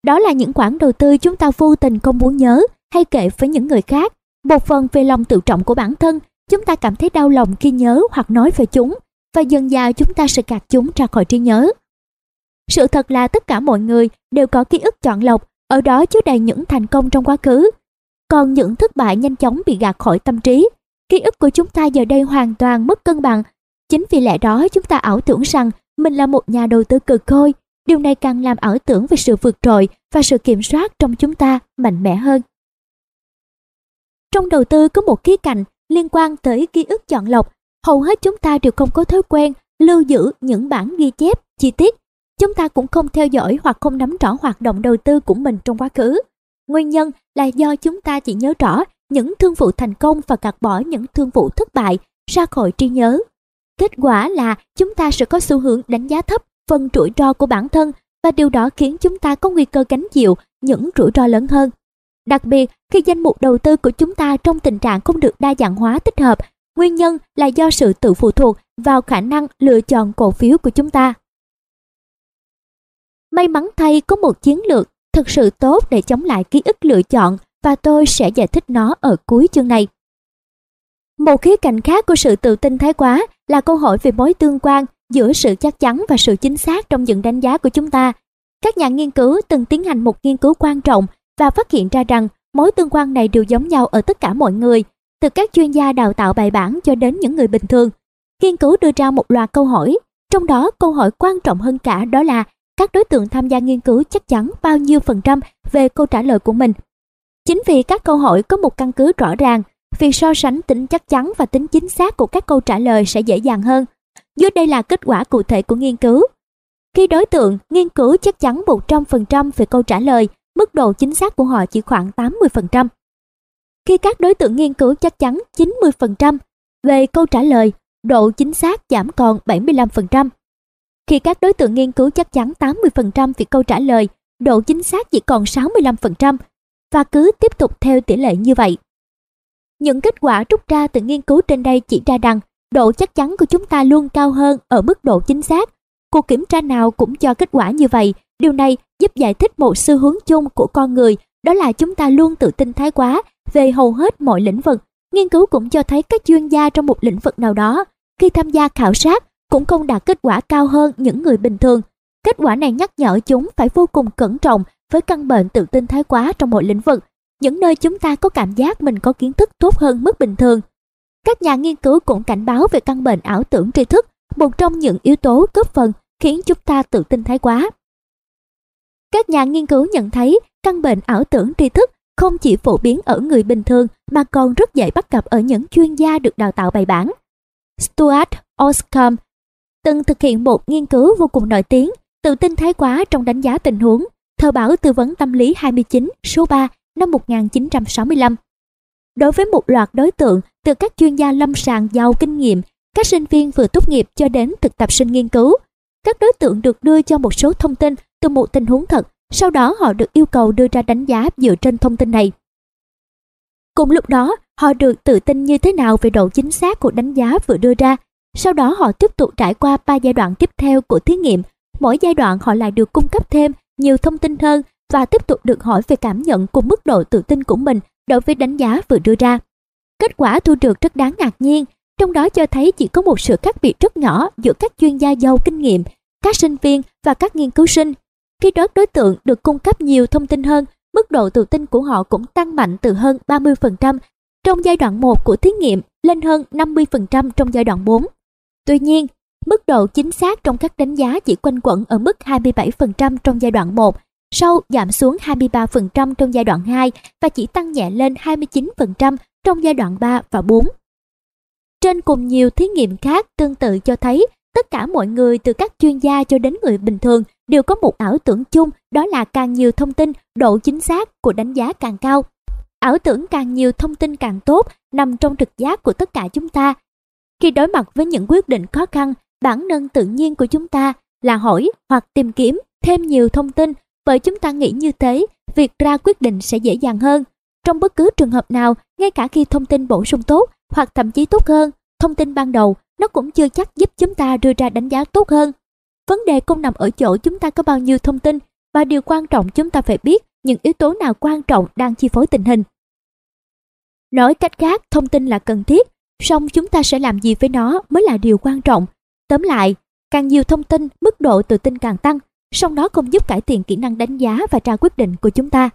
Đó là những khoản đầu tư chúng ta vô tình không muốn nhớ hay kể với những người khác. Một phần về lòng tự trọng của bản thân, chúng ta cảm thấy đau lòng khi nhớ hoặc nói về chúng, và dần dà chúng ta sẽ gạt chúng ra khỏi trí nhớ. Sự thật là tất cả mọi người đều có ký ức chọn lọc, ở đó chứa đầy những thành công trong quá khứ. Còn những thất bại nhanh chóng bị gạt khỏi tâm trí. Ký ức của chúng ta giờ đây hoàn toàn mất cân bằng. Chính vì lẽ đó chúng ta ảo tưởng rằng mình là một nhà đầu tư cực khôi. Điều này càng làm ảo tưởng về sự vượt trội và sự kiểm soát trong chúng ta mạnh mẽ hơn. Trong đầu tư có một khía cạnh liên quan tới ký ức chọn lọc. Hầu hết chúng ta đều không có thói quen lưu giữ những bản ghi chép chi tiết. Chúng ta cũng không theo dõi hoặc không nắm rõ hoạt động đầu tư của mình trong quá khứ. Nguyên nhân là do chúng ta chỉ nhớ rõ những thương vụ thành công và gạt bỏ những thương vụ thất bại ra khỏi trí nhớ. Kết quả là chúng ta sẽ có xu hướng đánh giá thấp phần rủi ro của bản thân và điều đó khiến chúng ta có nguy cơ gánh chịu những rủi ro lớn hơn. Đặc biệt, khi danh mục đầu tư của chúng ta trong tình trạng không được đa dạng hóa tích hợp, nguyên nhân là do sự tự phụ thuộc vào khả năng lựa chọn cổ phiếu của chúng ta. May mắn thay có một chiến lược thực sự tốt để chống lại ký ức lựa chọn và tôi sẽ giải thích nó ở cuối chương này. Một khía cạnh khác của sự tự tin thái quá là câu hỏi về mối tương quan giữa sự chắc chắn và sự chính xác trong những đánh giá của chúng ta. Các nhà nghiên cứu từng tiến hành một nghiên cứu quan trọng và phát hiện ra rằng mối tương quan này đều giống nhau ở tất cả mọi người, từ các chuyên gia đào tạo bài bản cho đến những người bình thường. Nghiên cứu đưa ra một loạt câu hỏi, trong đó câu hỏi quan trọng hơn cả đó là các đối tượng tham gia nghiên cứu chắc chắn bao nhiêu % về câu trả lời của mình. Chính vì các câu hỏi có một căn cứ rõ ràng, việc so sánh tính chắc chắn và tính chính xác của các câu trả lời sẽ dễ dàng hơn. Dưới đây là kết quả cụ thể của nghiên cứu. Khi đối tượng nghiên cứu chắc chắn 100% về câu trả lời, mức độ chính xác của họ chỉ khoảng 80%. Khi các đối tượng nghiên cứu chắc chắn 90% về câu trả lời, độ chính xác giảm còn 75%. Khi các đối tượng nghiên cứu chắc chắn 80% về câu trả lời, độ chính xác chỉ còn 65% và cứ tiếp tục theo tỷ lệ như vậy. Những kết quả rút ra từ nghiên cứu trên đây chỉ ra rằng độ chắc chắn của chúng ta luôn cao hơn ở mức độ chính xác. Cuộc kiểm tra nào cũng cho kết quả như vậy. Điều này giúp giải thích một xu hướng chung của con người, đó là chúng ta luôn tự tin thái quá về hầu hết mọi lĩnh vực. Nghiên cứu cũng cho thấy các chuyên gia trong một lĩnh vực nào đó, khi tham gia khảo sát, cũng không đạt kết quả cao hơn những người bình thường. Kết quả này nhắc nhở chúng phải vô cùng cẩn trọng với căn bệnh tự tin thái quá trong mọi lĩnh vực, những nơi chúng ta có cảm giác mình có kiến thức tốt hơn mức bình thường. Các nhà nghiên cứu cũng cảnh báo về căn bệnh ảo tưởng tri thức, một trong những yếu tố góp phần khiến chúng ta tự tin thái quá. Các nhà nghiên cứu nhận thấy căn bệnh ảo tưởng tri thức không chỉ phổ biến ở người bình thường mà còn rất dễ bắt gặp ở những chuyên gia được đào tạo bài bản. Stuart Oskamp từng thực hiện một nghiên cứu vô cùng nổi tiếng, tự tin thái quá trong đánh giá tình huống, Thời báo tư vấn tâm lý 29 số 3 năm 1965. Đối với một loạt đối tượng từ các chuyên gia lâm sàng giàu kinh nghiệm, các sinh viên vừa tốt nghiệp cho đến thực tập sinh nghiên cứu, các đối tượng được đưa cho một số thông tin từ một tình huống thật, sau đó họ được yêu cầu đưa ra đánh giá dựa trên thông tin này. Cùng lúc đó, họ được tự tin như thế nào về độ chính xác của đánh giá vừa đưa ra, sau đó họ tiếp tục trải qua 3 giai đoạn tiếp theo của thí nghiệm, mỗi giai đoạn họ lại được cung cấp thêm nhiều thông tin hơn và tiếp tục được hỏi về cảm nhận cùng mức độ tự tin của mình đối với đánh giá vừa đưa ra. Kết quả thu được rất đáng ngạc nhiên, trong đó cho thấy chỉ có một sự khác biệt rất nhỏ giữa các chuyên gia giàu kinh nghiệm, các sinh viên và các nghiên cứu sinh. Khi đó đối tượng được cung cấp nhiều thông tin hơn, mức độ tự tin của họ cũng tăng mạnh từ hơn 30% trong giai đoạn 1 của thí nghiệm lên hơn 50% trong giai đoạn 4. Tuy nhiên, mức độ chính xác trong các đánh giá chỉ quanh quẩn ở mức 27% trong giai đoạn 1, sau giảm xuống 23% trong giai đoạn 2 và chỉ tăng nhẹ lên 29% trong giai đoạn 3 và 4. Trên cùng nhiều thí nghiệm khác tương tự cho thấy tất cả mọi người từ các chuyên gia cho đến người bình thường đều có một ảo tưởng chung, đó là càng nhiều thông tin, độ chính xác của đánh giá càng cao. Ảo tưởng càng nhiều thông tin càng tốt nằm trong trực giác của tất cả chúng ta. Khi đối mặt với những quyết định khó khăn, bản năng tự nhiên của chúng ta là hỏi hoặc tìm kiếm thêm nhiều thông tin, bởi chúng ta nghĩ như thế, việc ra quyết định sẽ dễ dàng hơn. Trong bất cứ trường hợp nào, ngay cả khi thông tin bổ sung tốt hoặc thậm chí tốt hơn thông tin ban đầu, nó cũng chưa chắc giúp chúng ta đưa ra đánh giá tốt hơn. Vấn đề không nằm ở chỗ chúng ta có bao nhiêu thông tin, và điều quan trọng chúng ta phải biết những yếu tố nào quan trọng đang chi phối tình hình. Nói cách khác, thông tin là cần thiết, song chúng ta sẽ làm gì với nó mới là điều quan trọng. Tóm lại, càng nhiều thông tin, mức độ tự tin càng tăng, song nó không giúp cải thiện kỹ năng đánh giá và ra quyết định của chúng ta.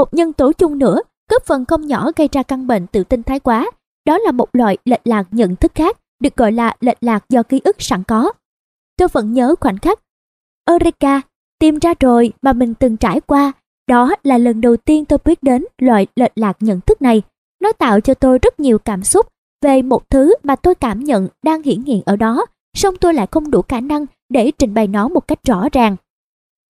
Một nhân tố chung nữa góp phần không nhỏ gây ra căn bệnh tự tin thái quá, đó là một loại lệch lạc nhận thức khác, được gọi là lệch lạc do ký ức sẵn có. Tôi vẫn nhớ khoảnh khắc Eureka, tìm ra rồi mà mình từng trải qua. Đó là lần đầu tiên tôi biết đến loại lệch lạc nhận thức này. Nó tạo cho tôi rất nhiều cảm xúc về một thứ mà tôi cảm nhận đang hiển hiện ở đó, song tôi lại không đủ khả năng để trình bày nó một cách rõ ràng.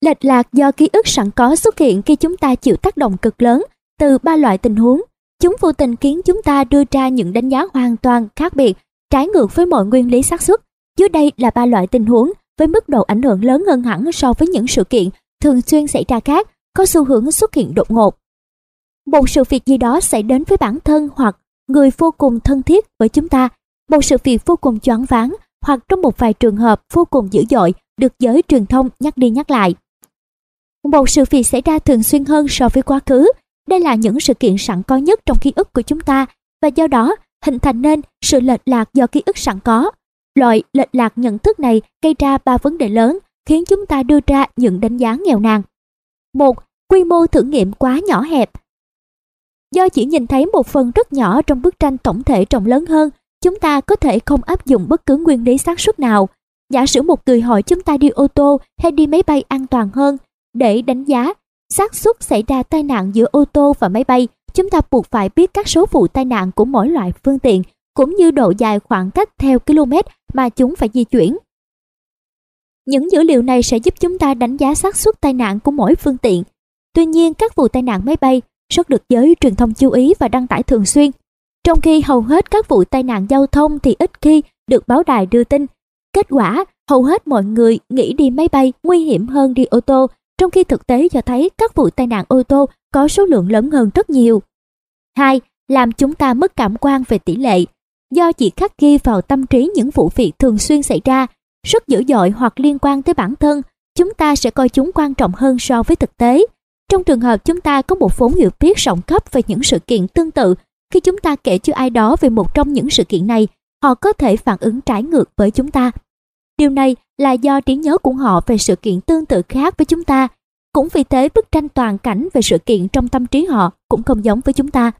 Lệch lạc do ký ức sẵn có xuất hiện khi chúng ta chịu tác động cực lớn từ ba loại tình huống. Chúng vô tình khiến chúng ta đưa ra những đánh giá hoàn toàn khác biệt, trái ngược với mọi nguyên lý xác suất. Dưới đây là ba loại tình huống với mức độ ảnh hưởng lớn hơn hẳn so với những sự kiện thường xuyên xảy ra khác, có xu hướng xuất hiện đột ngột. Một sự việc gì đó xảy đến với bản thân hoặc người vô cùng thân thiết với chúng ta, một sự việc vô cùng choáng váng hoặc trong một vài trường hợp vô cùng dữ dội được giới truyền thông nhắc đi nhắc lại. Một sự việc xảy ra thường xuyên hơn so với quá khứ. Đây là những sự kiện sẵn có nhất trong ký ức của chúng ta và do đó hình thành nên sự lệch lạc do ký ức sẵn có. Loại lệch lạc nhận thức này gây ra ba vấn đề lớn khiến chúng ta đưa ra những đánh giá nghèo nàn. 1. Quy mô thử nghiệm quá nhỏ hẹp. Do chỉ nhìn thấy một phần rất nhỏ trong bức tranh tổng thể rộng lớn hơn, chúng ta có thể không áp dụng bất cứ nguyên lý xác suất nào. Giả sử một người hỏi chúng ta đi ô tô hay đi máy bay an toàn hơn, để đánh giá xác suất xảy ra tai nạn giữa ô tô và máy bay, chúng ta buộc phải biết các số vụ tai nạn của mỗi loại phương tiện, cũng như độ dài khoảng cách theo km mà chúng phải di chuyển. Những dữ liệu này sẽ giúp chúng ta đánh giá xác suất tai nạn của mỗi phương tiện. Tuy nhiên, các vụ tai nạn máy bay rất được giới truyền thông chú ý và đăng tải thường xuyên, trong khi hầu hết các vụ tai nạn giao thông thì ít khi được báo đài đưa tin. Kết quả, hầu hết mọi người nghĩ đi máy bay nguy hiểm hơn đi ô tô, trong khi thực tế cho thấy các vụ tai nạn ô tô có số lượng lớn hơn rất nhiều. 2. Làm chúng ta mất cảm quan về tỷ lệ. Do chỉ khắc ghi vào tâm trí những vụ việc thường xuyên xảy ra, rất dữ dội hoặc liên quan tới bản thân, chúng ta sẽ coi chúng quan trọng hơn so với thực tế. Trong trường hợp chúng ta có một vốn hiểu biết rộng khắp về những sự kiện tương tự, khi chúng ta kể cho ai đó về một trong những sự kiện này, họ có thể phản ứng trái ngược với chúng ta. Điều này là do trí nhớ của họ về sự kiện tương tự khác với chúng ta. Cũng vì thế, bức tranh toàn cảnh về sự kiện trong tâm trí họ cũng không giống với chúng ta.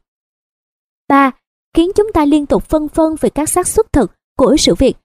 3. Khiến chúng ta liên tục phân vân về các xác suất thực của sự việc.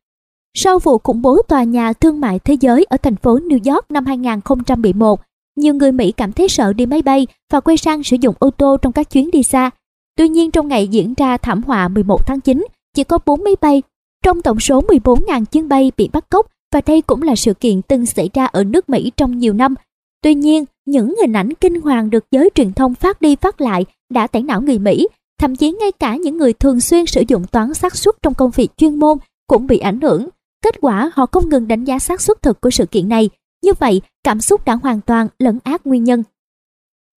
Sau vụ khủng bố tòa nhà thương mại thế giới ở thành phố New York năm 2011, nhiều người Mỹ cảm thấy sợ đi máy bay và quay sang sử dụng ô tô trong các chuyến đi xa. Tuy nhiên, trong ngày diễn ra thảm họa 11 tháng 9, chỉ có 4 máy bay trong tổng số 14.000 chuyến bay bị bắt cóc, và đây cũng là sự kiện từng xảy ra ở nước Mỹ trong nhiều năm. Tuy nhiên, những hình ảnh kinh hoàng được giới truyền thông phát đi phát lại đã tẩy não người Mỹ, thậm chí ngay cả những người thường xuyên sử dụng toán xác suất trong công việc chuyên môn cũng bị ảnh hưởng. Kết quả, họ không ngừng đánh giá xác suất thực của sự kiện này. Như vậy, cảm xúc đã hoàn toàn lấn át nguyên nhân.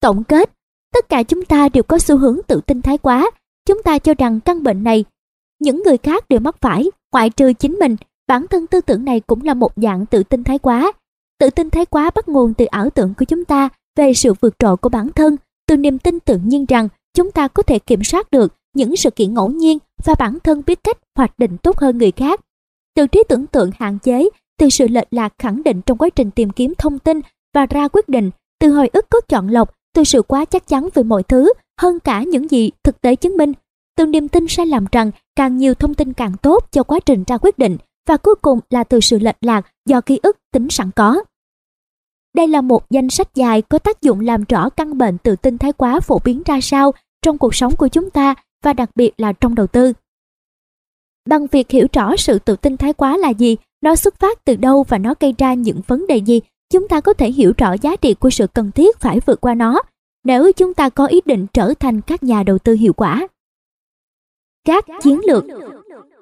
Tổng kết, tất cả chúng ta đều có xu hướng tự tin thái quá. Chúng ta cho rằng căn bệnh này những người khác đều mắc phải, ngoại trừ chính mình. Bản thân tư tưởng này cũng là một dạng tự tin thái quá. Tự tin thái quá bắt nguồn từ ảo tưởng của chúng ta về sự vượt trội của bản thân, từ niềm tin tự nhiên rằng chúng ta có thể kiểm soát được những sự kiện ngẫu nhiên và bản thân biết cách hoạch định tốt hơn người khác. Từ trí tưởng tượng hạn chế, từ sự lệch lạc khẳng định trong quá trình tìm kiếm thông tin và ra quyết định, từ hồi ức có chọn lọc, từ sự quá chắc chắn về mọi thứ hơn cả những gì thực tế chứng minh, từ niềm tin sai lầm rằng càng nhiều thông tin càng tốt cho quá trình ra quyết định, và cuối cùng là từ sự lệch lạc do ký ức tính sẵn có. Đây là một danh sách dài có tác dụng làm rõ căn bệnh tự tin thái quá phổ biến ra sao trong cuộc sống của chúng ta và đặc biệt là trong đầu tư. Bằng việc hiểu rõ sự tự tin thái quá là gì, nó xuất phát từ đâu và nó gây ra những vấn đề gì, chúng ta có thể hiểu rõ giá trị của sự cần thiết phải vượt qua nó nếu chúng ta có ý định trở thành các nhà đầu tư hiệu quả. Các chiến lược.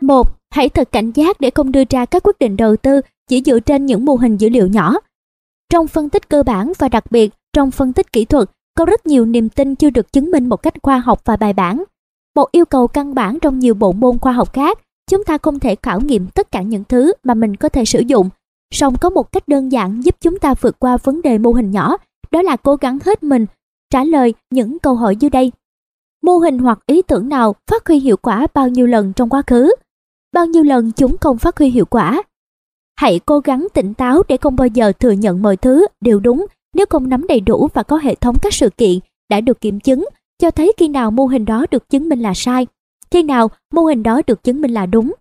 1. Hãy thật cảnh giác để không đưa ra các quyết định đầu tư chỉ dựa trên những mô hình dữ liệu nhỏ. Trong phân tích cơ bản và đặc biệt trong phân tích kỹ thuật, có rất nhiều niềm tin chưa được chứng minh một cách khoa học và bài bản. Một yêu cầu căn bản trong nhiều bộ môn khoa học khác, chúng ta không thể khảo nghiệm tất cả những thứ mà mình có thể sử dụng. Song có một cách đơn giản giúp chúng ta vượt qua vấn đề mô hình nhỏ, đó là cố gắng hết mình trả lời những câu hỏi dưới đây. Mô hình hoặc ý tưởng nào phát huy hiệu quả bao nhiêu lần trong quá khứ? Bao nhiêu lần chúng không phát huy hiệu quả? Hãy cố gắng tỉnh táo để không bao giờ thừa nhận mọi thứ đều đúng nếu không nắm đầy đủ và có hệ thống các sự kiện đã được kiểm chứng, cho thấy khi nào mô hình đó được chứng minh là sai, khi nào mô hình đó được chứng minh là đúng.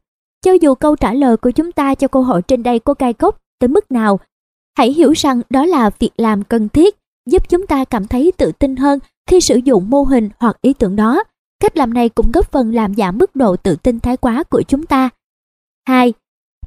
Cho dù câu trả lời của chúng ta cho câu hỏi trên đây có gai góc tới mức nào, hãy hiểu rằng đó là việc làm cần thiết, giúp chúng ta cảm thấy tự tin hơn khi sử dụng mô hình hoặc ý tưởng đó. Cách làm này cũng góp phần làm giảm mức độ tự tin thái quá của chúng ta. 2.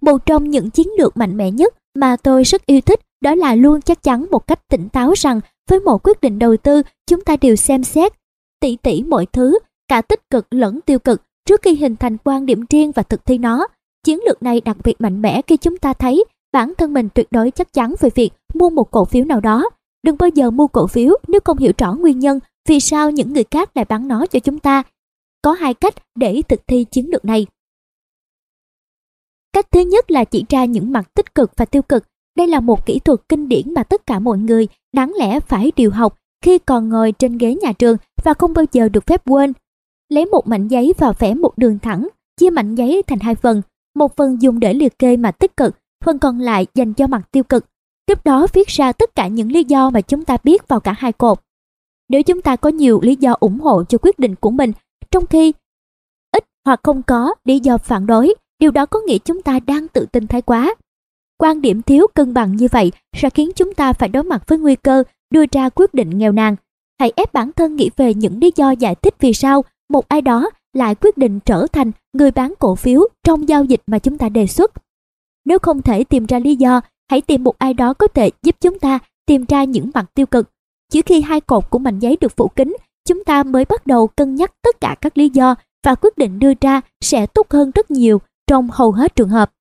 Một trong những chiến lược mạnh mẽ nhất mà tôi rất yêu thích đó là luôn chắc chắn một cách tỉnh táo rằng với một quyết định đầu tư, chúng ta đều xem xét tỉ mỉ mọi thứ, cả tích cực lẫn tiêu cực, trước khi hình thành quan điểm riêng và thực thi nó. Chiến lược này đặc biệt mạnh mẽ khi chúng ta thấy bản thân mình tuyệt đối chắc chắn về việc mua một cổ phiếu nào đó. Đừng bao giờ mua cổ phiếu nếu không hiểu rõ nguyên nhân vì sao những người khác lại bán nó cho chúng ta. Có hai cách để thực thi chiến lược này. Cách thứ nhất là chỉ ra những mặt tích cực và tiêu cực. Đây là một kỹ thuật kinh điển mà tất cả mọi người đáng lẽ phải điều học khi còn ngồi trên ghế nhà trường và không bao giờ được phép quên. Lấy một mảnh giấy và vẽ một đường thẳng, chia mảnh giấy thành hai phần, một phần dùng để liệt kê mặt tích cực, phần còn lại dành cho mặt tiêu cực. Tiếp đó viết ra tất cả những lý do mà chúng ta biết vào cả hai cột. Nếu chúng ta có nhiều lý do ủng hộ cho quyết định của mình, trong khi ít hoặc không có lý do phản đối, điều đó có nghĩa chúng ta đang tự tin thái quá. Quan điểm thiếu cân bằng như vậy sẽ khiến chúng ta phải đối mặt với nguy cơ đưa ra quyết định nghèo nàn. Hãy ép bản thân nghĩ về những lý do giải thích vì sao một ai đó lại quyết định trở thành người bán cổ phiếu trong giao dịch mà chúng ta đề xuất. Nếu không thể tìm ra lý do, hãy tìm một ai đó có thể giúp chúng ta tìm ra những mặt tiêu cực. Chỉ khi hai cột của mảnh giấy được phủ kín, chúng ta mới bắt đầu cân nhắc tất cả các lý do và quyết định đưa ra sẽ tốt hơn rất nhiều trong hầu hết trường hợp.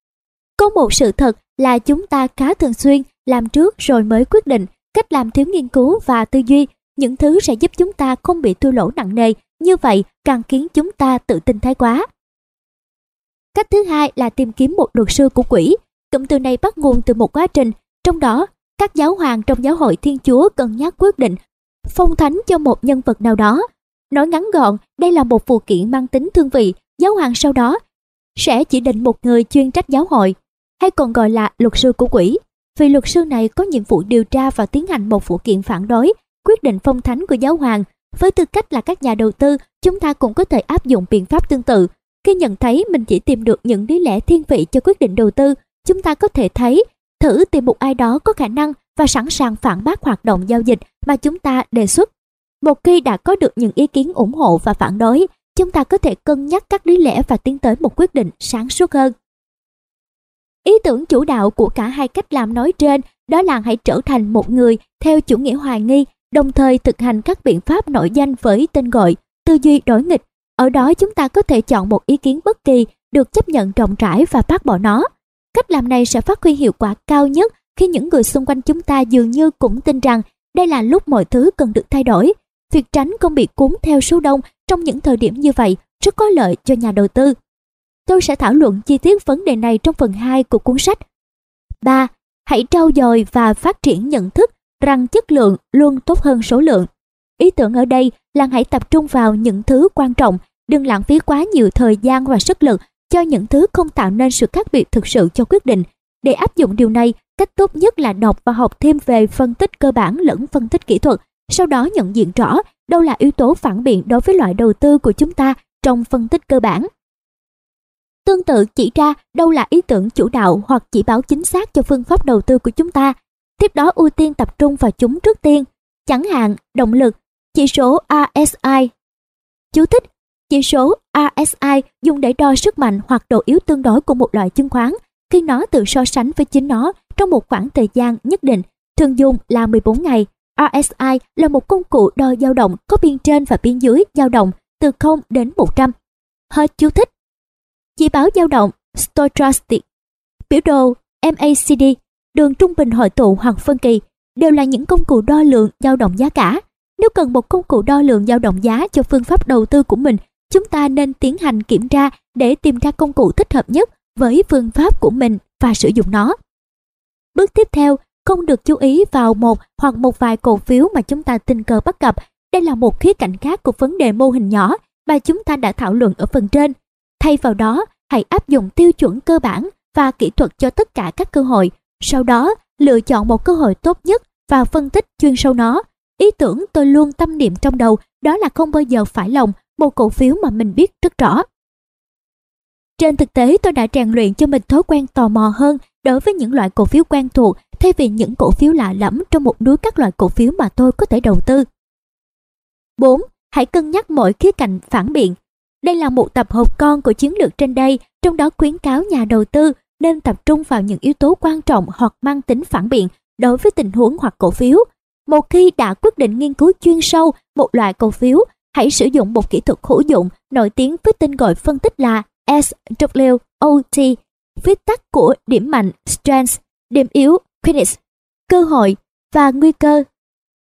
Có một sự thật là chúng ta khá thường xuyên làm trước rồi mới quyết định. Cách làm thiếu nghiên cứu và tư duy, những thứ sẽ giúp chúng ta không bị thua lỗ nặng nề, như vậy càng khiến chúng ta tự tin thái quá. Cách thứ hai là tìm kiếm một luật sư của quỹ. Cụm từ này bắt nguồn từ một quá trình, trong đó các giáo hoàng trong giáo hội Thiên Chúa cân nhắc quyết định phong thánh cho một nhân vật nào đó. Nói ngắn gọn, đây là một vụ kiện mang tính thương vị. Giáo hoàng sau đó sẽ chỉ định một người chuyên trách giáo hội, hay còn gọi là luật sư của quỹ. Vì luật sư này có nhiệm vụ điều tra và tiến hành một vụ kiện phản đối quyết định phong thánh của giáo hoàng. Với tư cách là các nhà đầu tư, chúng ta cũng có thể áp dụng biện pháp tương tự. Khi nhận thấy mình chỉ tìm được những lý lẽ thiên vị cho quyết định đầu tư, chúng ta có thể thử tìm một ai đó có khả năng và sẵn sàng phản bác hoạt động giao dịch mà chúng ta đề xuất. Một khi đã có được những ý kiến ủng hộ và phản đối, chúng ta có thể cân nhắc các lý lẽ và tiến tới một quyết định sáng suốt hơn. Ý tưởng chủ đạo của cả hai cách làm nói trên đó là hãy trở thành một người theo chủ nghĩa hoài nghi, đồng thời thực hành các biện pháp nổi danh với tên gọi tư duy đối nghịch. Ở đó chúng ta có thể chọn một ý kiến bất kỳ, được chấp nhận rộng rãi và bác bỏ nó. Cách làm này sẽ phát huy hiệu quả cao nhất khi những người xung quanh chúng ta dường như cũng tin rằng đây là lúc mọi thứ cần được thay đổi. Việc tránh không bị cuốn theo số đông trong những thời điểm như vậy rất có lợi cho nhà đầu tư. Tôi sẽ thảo luận chi tiết vấn đề này trong phần 2 của cuốn sách. 3. Hãy trau dồi và phát triển nhận thức rằng chất lượng luôn tốt hơn số lượng. Ý tưởng ở đây là hãy tập trung vào những thứ quan trọng, đừng lãng phí quá nhiều thời gian và sức lực cho những thứ không tạo nên sự khác biệt thực sự cho quyết định. Để áp dụng điều này, cách tốt nhất là đọc và học thêm về phân tích cơ bản lẫn phân tích kỹ thuật, sau đó nhận diện rõ đâu là yếu tố phản biện đối với loại đầu tư của chúng ta trong phân tích cơ bản. Tương tự, chỉ ra đâu là ý tưởng chủ đạo hoặc chỉ báo chính xác cho phương pháp đầu tư của chúng ta. Tiếp đó ưu tiên tập trung vào chúng trước tiên. Chẳng hạn, động lực, chỉ số RSI. Chú thích: chỉ số RSI dùng để đo sức mạnh hoặc độ yếu tương đối của một loại chứng khoán khi nó tự so sánh với chính nó trong một khoảng thời gian nhất định, thường dùng là 14 ngày. RSI là một công cụ đo dao động có biên trên và biên dưới dao động từ 0 đến 100. Hết chú thích. Chỉ báo dao động Stochastic, biểu đồ MACD, đường trung bình hội tụ hoặc phân kỳ đều là những công cụ đo lượng dao động giá cả. Nếu cần một công cụ đo lượng dao động giá cho phương pháp đầu tư của mình, chúng ta nên tiến hành kiểm tra để tìm ra công cụ thích hợp nhất với phương pháp của mình và sử dụng nó. Bước tiếp theo, không được chú ý vào một hoặc một vài cổ phiếu mà chúng ta tình cờ bắt gặp. Đây là một khía cạnh khác của vấn đề mô hình nhỏ mà chúng ta đã thảo luận ở phần trên. Thay vào đó, hãy áp dụng tiêu chuẩn cơ bản và kỹ thuật cho tất cả các cơ hội, sau đó lựa chọn một cơ hội tốt nhất và phân tích chuyên sâu nó. Ý tưởng tôi luôn tâm niệm trong đầu đó là không bao giờ phải lòng một cổ phiếu mà mình biết rất rõ. Trên thực tế, tôi đã rèn luyện cho mình thói quen tò mò hơn đối với những loại cổ phiếu quen thuộc thay vì những cổ phiếu lạ lẫm trong một núi các loại cổ phiếu mà tôi có thể đầu tư. 4. Hãy cân nhắc mọi khía cạnh phản biện. Đây là một tập hợp con của chiến lược trên đây, trong đó khuyến cáo nhà đầu tư nên tập trung vào những yếu tố quan trọng hoặc mang tính phản biện đối với tình huống hoặc cổ phiếu. Một khi đã quyết định nghiên cứu chuyên sâu một loại cổ phiếu, hãy sử dụng một kỹ thuật hữu dụng nổi tiếng với tên gọi phân tích là SWOT, viết tắt của điểm mạnh strength, điểm yếu weakness, cơ hội và nguy cơ.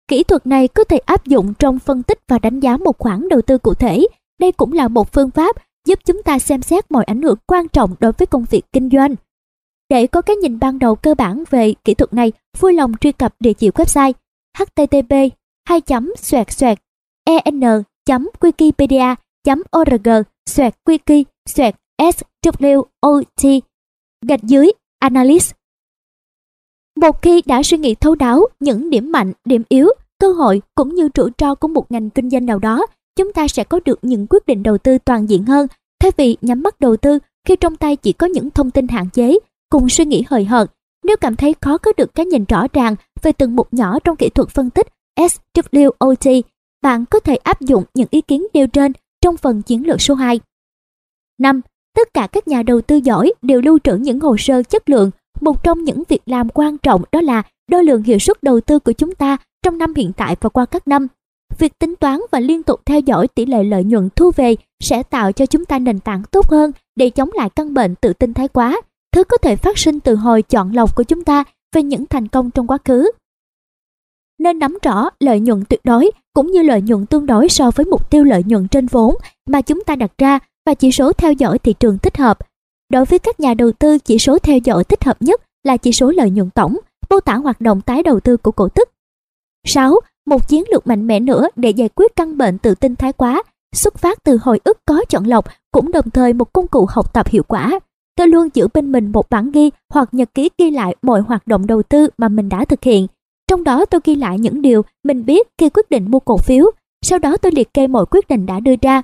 Kỹ thuật này có thể áp dụng trong phân tích và đánh giá một khoản đầu tư cụ thể. Đây cũng là một phương pháp giúp chúng ta xem xét mọi ảnh hưởng quan trọng đối với công việc kinh doanh. Để có cái nhìn ban đầu cơ bản về kỹ thuật này, vui lòng truy cập địa chỉ website http://en.wikipedia.org/wiki/swot/analyst. Một khi đã suy nghĩ thấu đáo những điểm mạnh, điểm yếu, cơ hội cũng như rủi ro của một ngành kinh doanh nào đó, chúng ta sẽ có được những quyết định đầu tư toàn diện hơn, thay vì nhắm mắt đầu tư khi trong tay chỉ có những thông tin hạn chế, cùng suy nghĩ hời hợt. Nếu cảm thấy khó có được cái nhìn rõ ràng về từng mục nhỏ trong kỹ thuật phân tích SWOT, bạn có thể áp dụng những ý kiến nêu trên trong phần chiến lược số 2. 5. Tất cả các nhà đầu tư giỏi đều lưu trữ những hồ sơ chất lượng. Một trong những việc làm quan trọng đó là đo lường hiệu suất đầu tư của chúng ta trong năm hiện tại và qua các năm. Việc tính toán và liên tục theo dõi tỷ lệ lợi nhuận thu về sẽ tạo cho chúng ta nền tảng tốt hơn để chống lại căn bệnh tự tin thái quá, thứ có thể phát sinh từ hồi chọn lọc của chúng ta về những thành công trong quá khứ. Nên nắm rõ lợi nhuận tuyệt đối cũng như lợi nhuận tương đối so với mục tiêu lợi nhuận trên vốn mà chúng ta đặt ra và chỉ số theo dõi thị trường thích hợp. Đối với các nhà đầu tư, chỉ số theo dõi thích hợp nhất là chỉ số lợi nhuận tổng, mô tả hoạt động tái đầu tư của cổ tức. 6. Một chiến lược mạnh mẽ nữa để giải quyết căn bệnh tự tin thái quá, xuất phát từ hồi ức có chọn lọc, cũng đồng thời một công cụ học tập hiệu quả. Tôi luôn giữ bên mình một bản ghi hoặc nhật ký ghi lại mọi hoạt động đầu tư mà mình đã thực hiện. Trong đó tôi ghi lại những điều mình biết khi quyết định mua cổ phiếu, sau đó tôi liệt kê mọi quyết định đã đưa ra.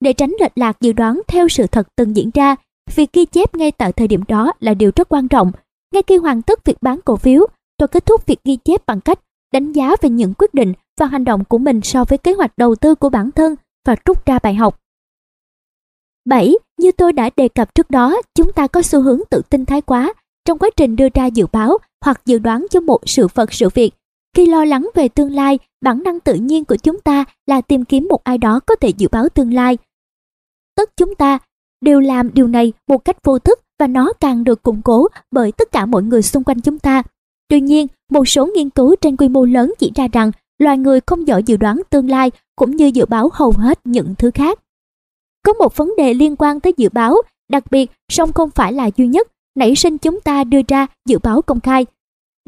Để tránh lệch lạc dự đoán theo sự thật từng diễn ra, việc ghi chép ngay tại thời điểm đó là điều rất quan trọng. Ngay khi hoàn tất việc bán cổ phiếu, tôi kết thúc việc ghi chép bằng cách đánh giá về những quyết định và hành động của mình so với kế hoạch đầu tư của bản thân và rút ra bài học. 7. Như tôi đã đề cập trước đó, chúng ta có xu hướng tự tin thái quá trong quá trình đưa ra dự báo hoặc dự đoán cho một sự vật sự việc. Khi lo lắng về tương lai, bản năng tự nhiên của chúng ta là tìm kiếm một ai đó có thể dự báo tương lai. Tất chúng ta đều làm điều này một cách vô thức và nó càng được củng cố bởi tất cả mọi người xung quanh chúng ta. Tuy nhiên, một số nghiên cứu trên quy mô lớn chỉ ra rằng loài người không giỏi dự đoán tương lai cũng như dự báo hầu hết những thứ khác. Có một vấn đề liên quan tới dự báo, đặc biệt song không phải là duy nhất, nảy sinh chúng ta đưa ra dự báo công khai.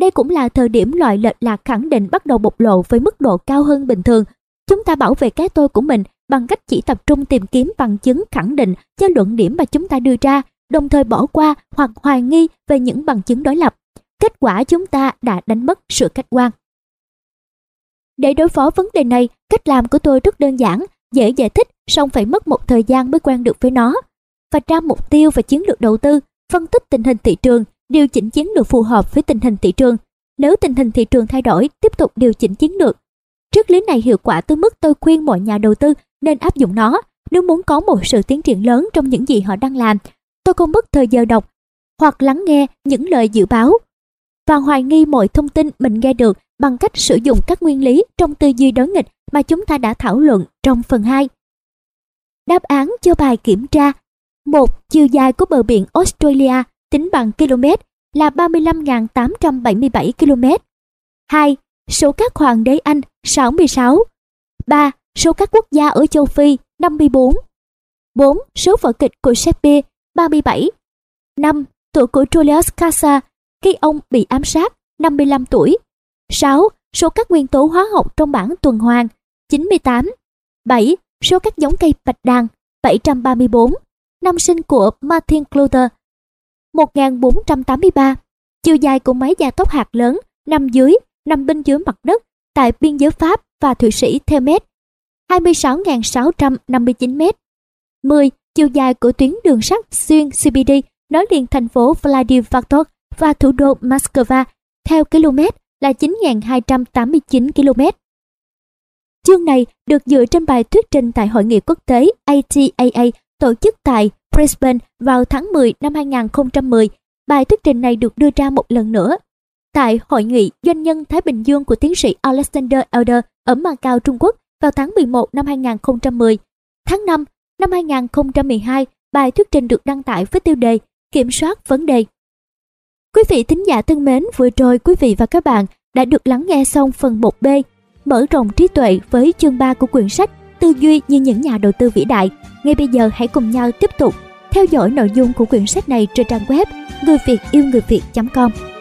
Đây cũng là thời điểm loại lệch lạc khẳng định bắt đầu bộc lộ với mức độ cao hơn bình thường. Chúng ta bảo vệ cái tôi của mình bằng cách chỉ tập trung tìm kiếm bằng chứng khẳng định cho luận điểm mà chúng ta đưa ra, đồng thời bỏ qua hoặc hoài nghi về những bằng chứng đối lập. Kết quả chúng ta đã đánh mất sự khách quan. Để đối phó vấn đề này, cách làm của tôi rất đơn giản, dễ giải thích, song phải mất một thời gian mới quen được với nó. Vạch ra mục tiêu và chiến lược đầu tư, phân tích tình hình thị trường, điều chỉnh chiến lược phù hợp với tình hình thị trường. Nếu tình hình thị trường thay đổi, tiếp tục điều chỉnh chiến lược. Triết lý này hiệu quả tới mức tôi khuyên mọi nhà đầu tư nên áp dụng nó nếu muốn có một sự tiến triển lớn trong những gì họ đang làm. Tôi không mất thời giờ đọc hoặc lắng nghe những lời dự báo và hoài nghi mọi thông tin mình nghe được bằng cách sử dụng các nguyên lý trong tư duy đối nghịch mà chúng ta đã thảo luận trong phần 2. Đáp án cho bài kiểm tra 1. Chiều dài của bờ biển Australia tính bằng km là 35.877 km. 2. Số các hoàng đế Anh 66. 3. Số các quốc gia ở châu Phi 54. 4. Số vở kịch của Shakespeare 37. 5. Tuổi của Julius Caesar khi ông bị ám sát 55 tuổi. 6. Số các nguyên tố hóa học trong bảng tuần hoàn 98. 7. Số các giống cây bạch đàn 734. Năm sinh của Martin Luther 1483. Chiều dài của máy gia tốc hạt lớn nằm dưới, nằm bên dưới mặt đất tại biên giới Pháp và Thụy Sĩ theo mét, 26.659 mét. 10. Chiều dài của tuyến đường sắt xuyên Siberia nối liền thành phố Vladivostok và thủ đô Moscow theo km là 9.289 km. Chương này được dựa trên bài thuyết trình tại Hội nghị quốc tế ATAA tổ chức tại Brisbane vào tháng 10 năm 2010. Bài thuyết trình này được đưa ra một lần nữa tại Hội nghị Doanh nhân Thái Bình Dương của tiến sĩ Alexander Elder ở Macau, Trung Quốc vào tháng 11 năm 2010. Tháng 5 năm 2012, bài thuyết trình được đăng tải với tiêu đề Kiểm soát vấn đề. Quý vị thính giả thân mến, vừa rồi quý vị và các bạn đã được lắng nghe xong phần 1B, mở rộng trí tuệ với chương 3 của quyển sách Tư duy như những nhà đầu tư vĩ đại. Ngay bây giờ hãy cùng nhau tiếp tục theo dõi nội dung của quyển sách này trên trang web ngườiviệtiêu người việt.com.